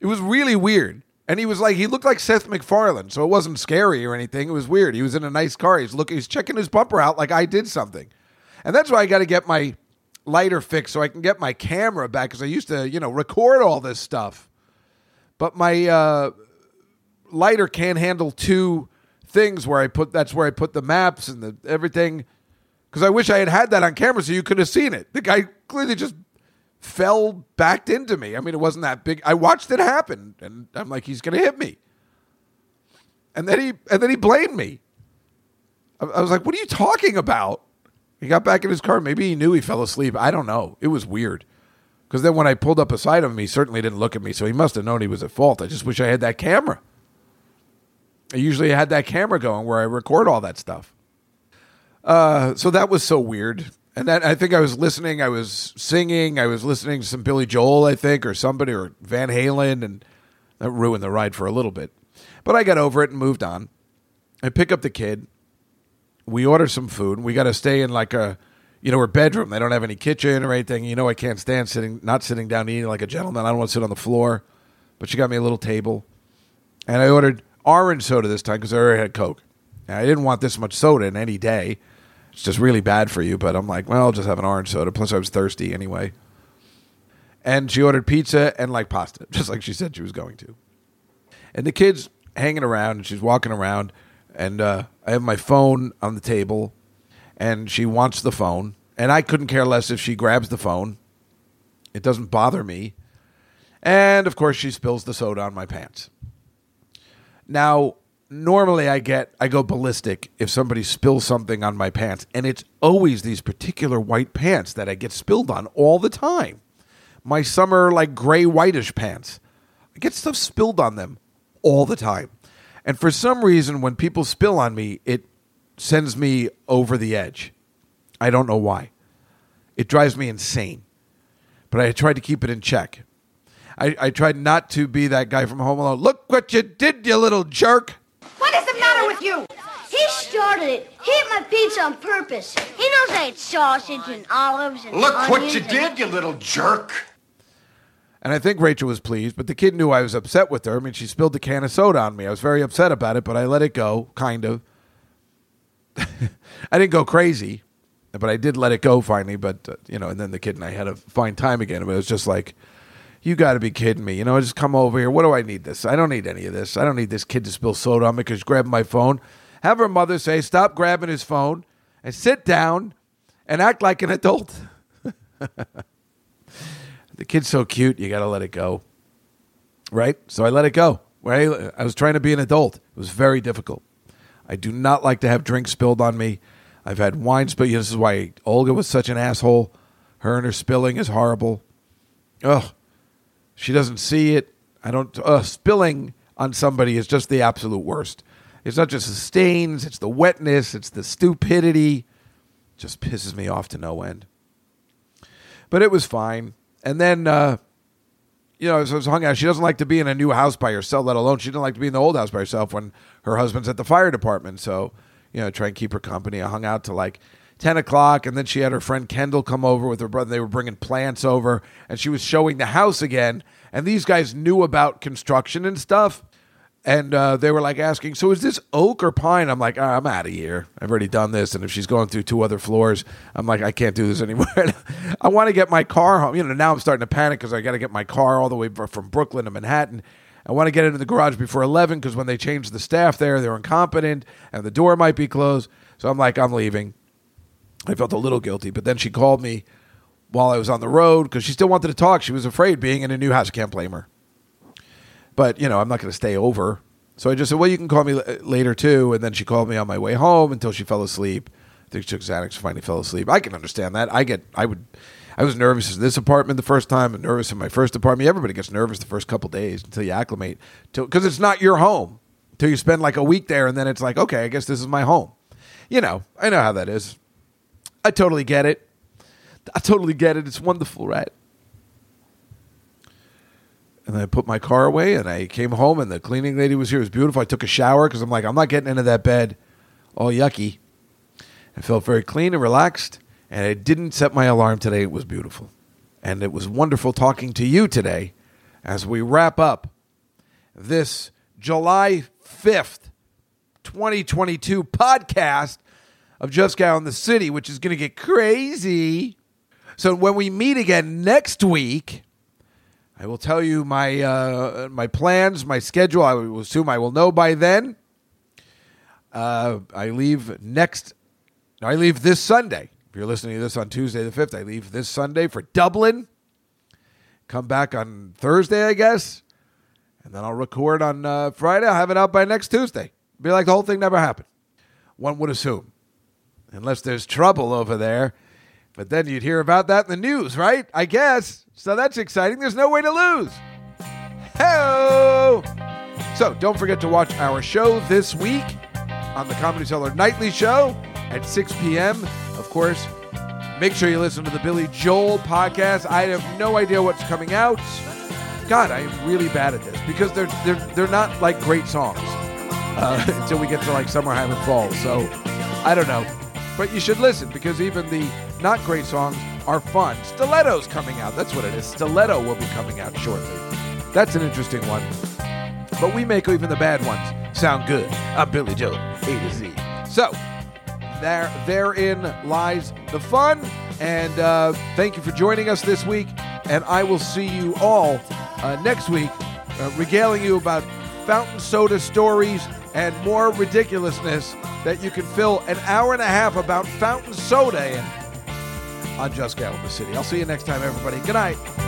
It was really weird. And he was like, he looked like Seth MacFarlane, so it wasn't scary or anything. It was weird. He was in a nice car. He's checking his bumper out like I did something. And that's why I got to get my lighter fixed so I can get my camera back, because I used to, you know, record all this stuff. But my lighter can't handle two things that's where I put the maps and the everything, because I wish I had that on camera so you could have seen it. The guy clearly just fell backed into me. I mean, it wasn't that big. I watched it happen, and I'm like, he's going to hit me. And then he blamed me. I was like, what are you talking about? He got back in his car. Maybe he knew he fell asleep. I don't know. It was weird. Because then when I pulled up aside of him, he certainly didn't look at me, so he must have known he was at fault. I just wish I had that camera. I usually had that camera going where I record all that stuff. So that was so weird. And that, I think I was listening, I was singing, I was listening to some Billy Joel, I think, or somebody, or Van Halen, and that ruined the ride for a little bit. But I got over it and moved on. I pick up the kid. We order some food. We got to stay in like a, you know, her bedroom. They don't have any kitchen or anything. You know, I can't stand not sitting down eating like a gentleman. I don't want to sit on the floor. But she got me a little table. And I ordered orange soda this time because I already had Coke. And I didn't want this much soda in any day. It's just really bad for you, but I'm like, well, I'll just have an orange soda. Plus, I was thirsty anyway. And she ordered pizza and, like, pasta, just like she said she was going to. And the kid's hanging around, and she's walking around, and I have my phone on the table, and she wants the phone. And I couldn't care less if she grabs the phone. It doesn't bother me. And, of course, she spills the soda on my pants. Now, normally I go ballistic if somebody spills something on my pants, and it's always these particular white pants that I get spilled on all the time. My summer, like, gray whitish pants. I get stuff spilled on them all the time. And for some reason, when people spill on me, it sends me over the edge. I don't know why. It drives me insane. But I tried to keep it in check. I tried not to be that guy from Home Alone. Look what you did, you little jerk! What is the matter with you? He He started it. He ate my pizza on purpose. He knows I ate sausage and olives and Look what you did, you little jerk. And I think Rachel was pleased, but the kid knew I was upset with her. I mean, she spilled the can of soda on me. I was very upset about it, but I let it go, kind of. I didn't go crazy, but I did let it go finally. But, you know, and then the kid and I had a fine time again. But it was just like, you got to be kidding me. You know, just come over here. What do I need this? I don't need any of this. I don't need this kid to spill soda on me because she's grabbing my phone. Have her mother say, stop grabbing his phone and sit down and act like an adult. The kid's so cute, you got to let it go. Right? So I let it go. Right? I was trying to be an adult. It was very difficult. I do not like to have drinks spilled on me. I've had wine spilled. You know, this is why Olga was such an asshole. Her and her spilling is horrible. Ugh. She doesn't see it. I don't. Spilling on somebody is just the absolute worst. It's not just the stains. It's the wetness. It's the stupidity. It just pisses me off to no end. But it was fine. And then, you know, so I was hung out. She doesn't like to be in a new house by herself, let alone she didn't like to be in the old house by herself when her husband's at the fire department. So, you know, try and keep her company. I hung out till like 10 o'clock, and then she had her friend Kendall come over with her brother. They were bringing plants over, and she was showing the house again. And these guys knew about construction and stuff. And they were like asking, so is this oak or pine? I'm like, oh, I'm out of here. I've already done this. And if she's going through two other floors, I'm like, I can't do this anymore. I want to get my car home. You know, now I'm starting to panic because I got to get my car all the way from Brooklyn to Manhattan. I want to get into the garage before 11 because when they changed the staff there, they're incompetent and the door might be closed. So I'm like, I'm leaving. I felt a little guilty. But then she called me while I was on the road because she still wanted to talk. She was afraid being in a new house. Can't blame her. But, you know, I'm not going to stay over. So I just said, well, you can call me later, too. And then she called me on my way home until she fell asleep. I think she took Xanax, finally fell asleep. I can understand that. I was nervous in this apartment the first time and nervous in my first apartment. Everybody gets nervous the first couple days until you acclimate. Because it's not your home until you spend like a week there. And then it's like, okay, I guess this is my home. You know, I know how that is. I totally get it. It's wonderful, right? And I put my car away, and I came home, and the cleaning lady was here. It was beautiful. I took a shower because I'm like, I'm not getting into that bed all yucky. I felt very clean and relaxed, and I didn't set my alarm today. It was beautiful. And it was wonderful talking to you today as we wrap up this July 5th, 2022 podcast of Just Cow in the City, which is going to get crazy. So when we meet again next week, I will tell you my my plans, my schedule. I will assume I will know by then. I leave this Sunday. If you're listening to this on Tuesday the 5th, I leave this Sunday for Dublin. Come back on Thursday, I guess. And then I'll record on Friday. I'll have it out by next Tuesday. It'll be like the whole thing never happened. One would assume. Unless there's trouble over there. But then you'd hear about that in the news, right? I guess. So that's exciting. There's no way to lose. Hello. So don't forget to watch our show this week on the Comedy Cellar Nightly Show at 6 p.m. Of course, make sure you listen to the Billy Joel podcast. I have no idea what's coming out. God, I am really bad at this because they're not like great songs until we get to like Summerheim and Fall. So I don't know. But you should listen because even the not great songs are fun. Stiletto's coming out. That's what it is. Stiletto will be coming out shortly. That's an interesting one. But we make even the bad ones sound good. I'm Billy Joel, A to Z. So, therein lies the fun. And thank you for joining us this week. And I will see you all next week, regaling you about fountain soda stories and more ridiculousness that you can fill an hour and a half about fountain soda in. On Just Cow in the City. I'll see you next time, everybody. Good night.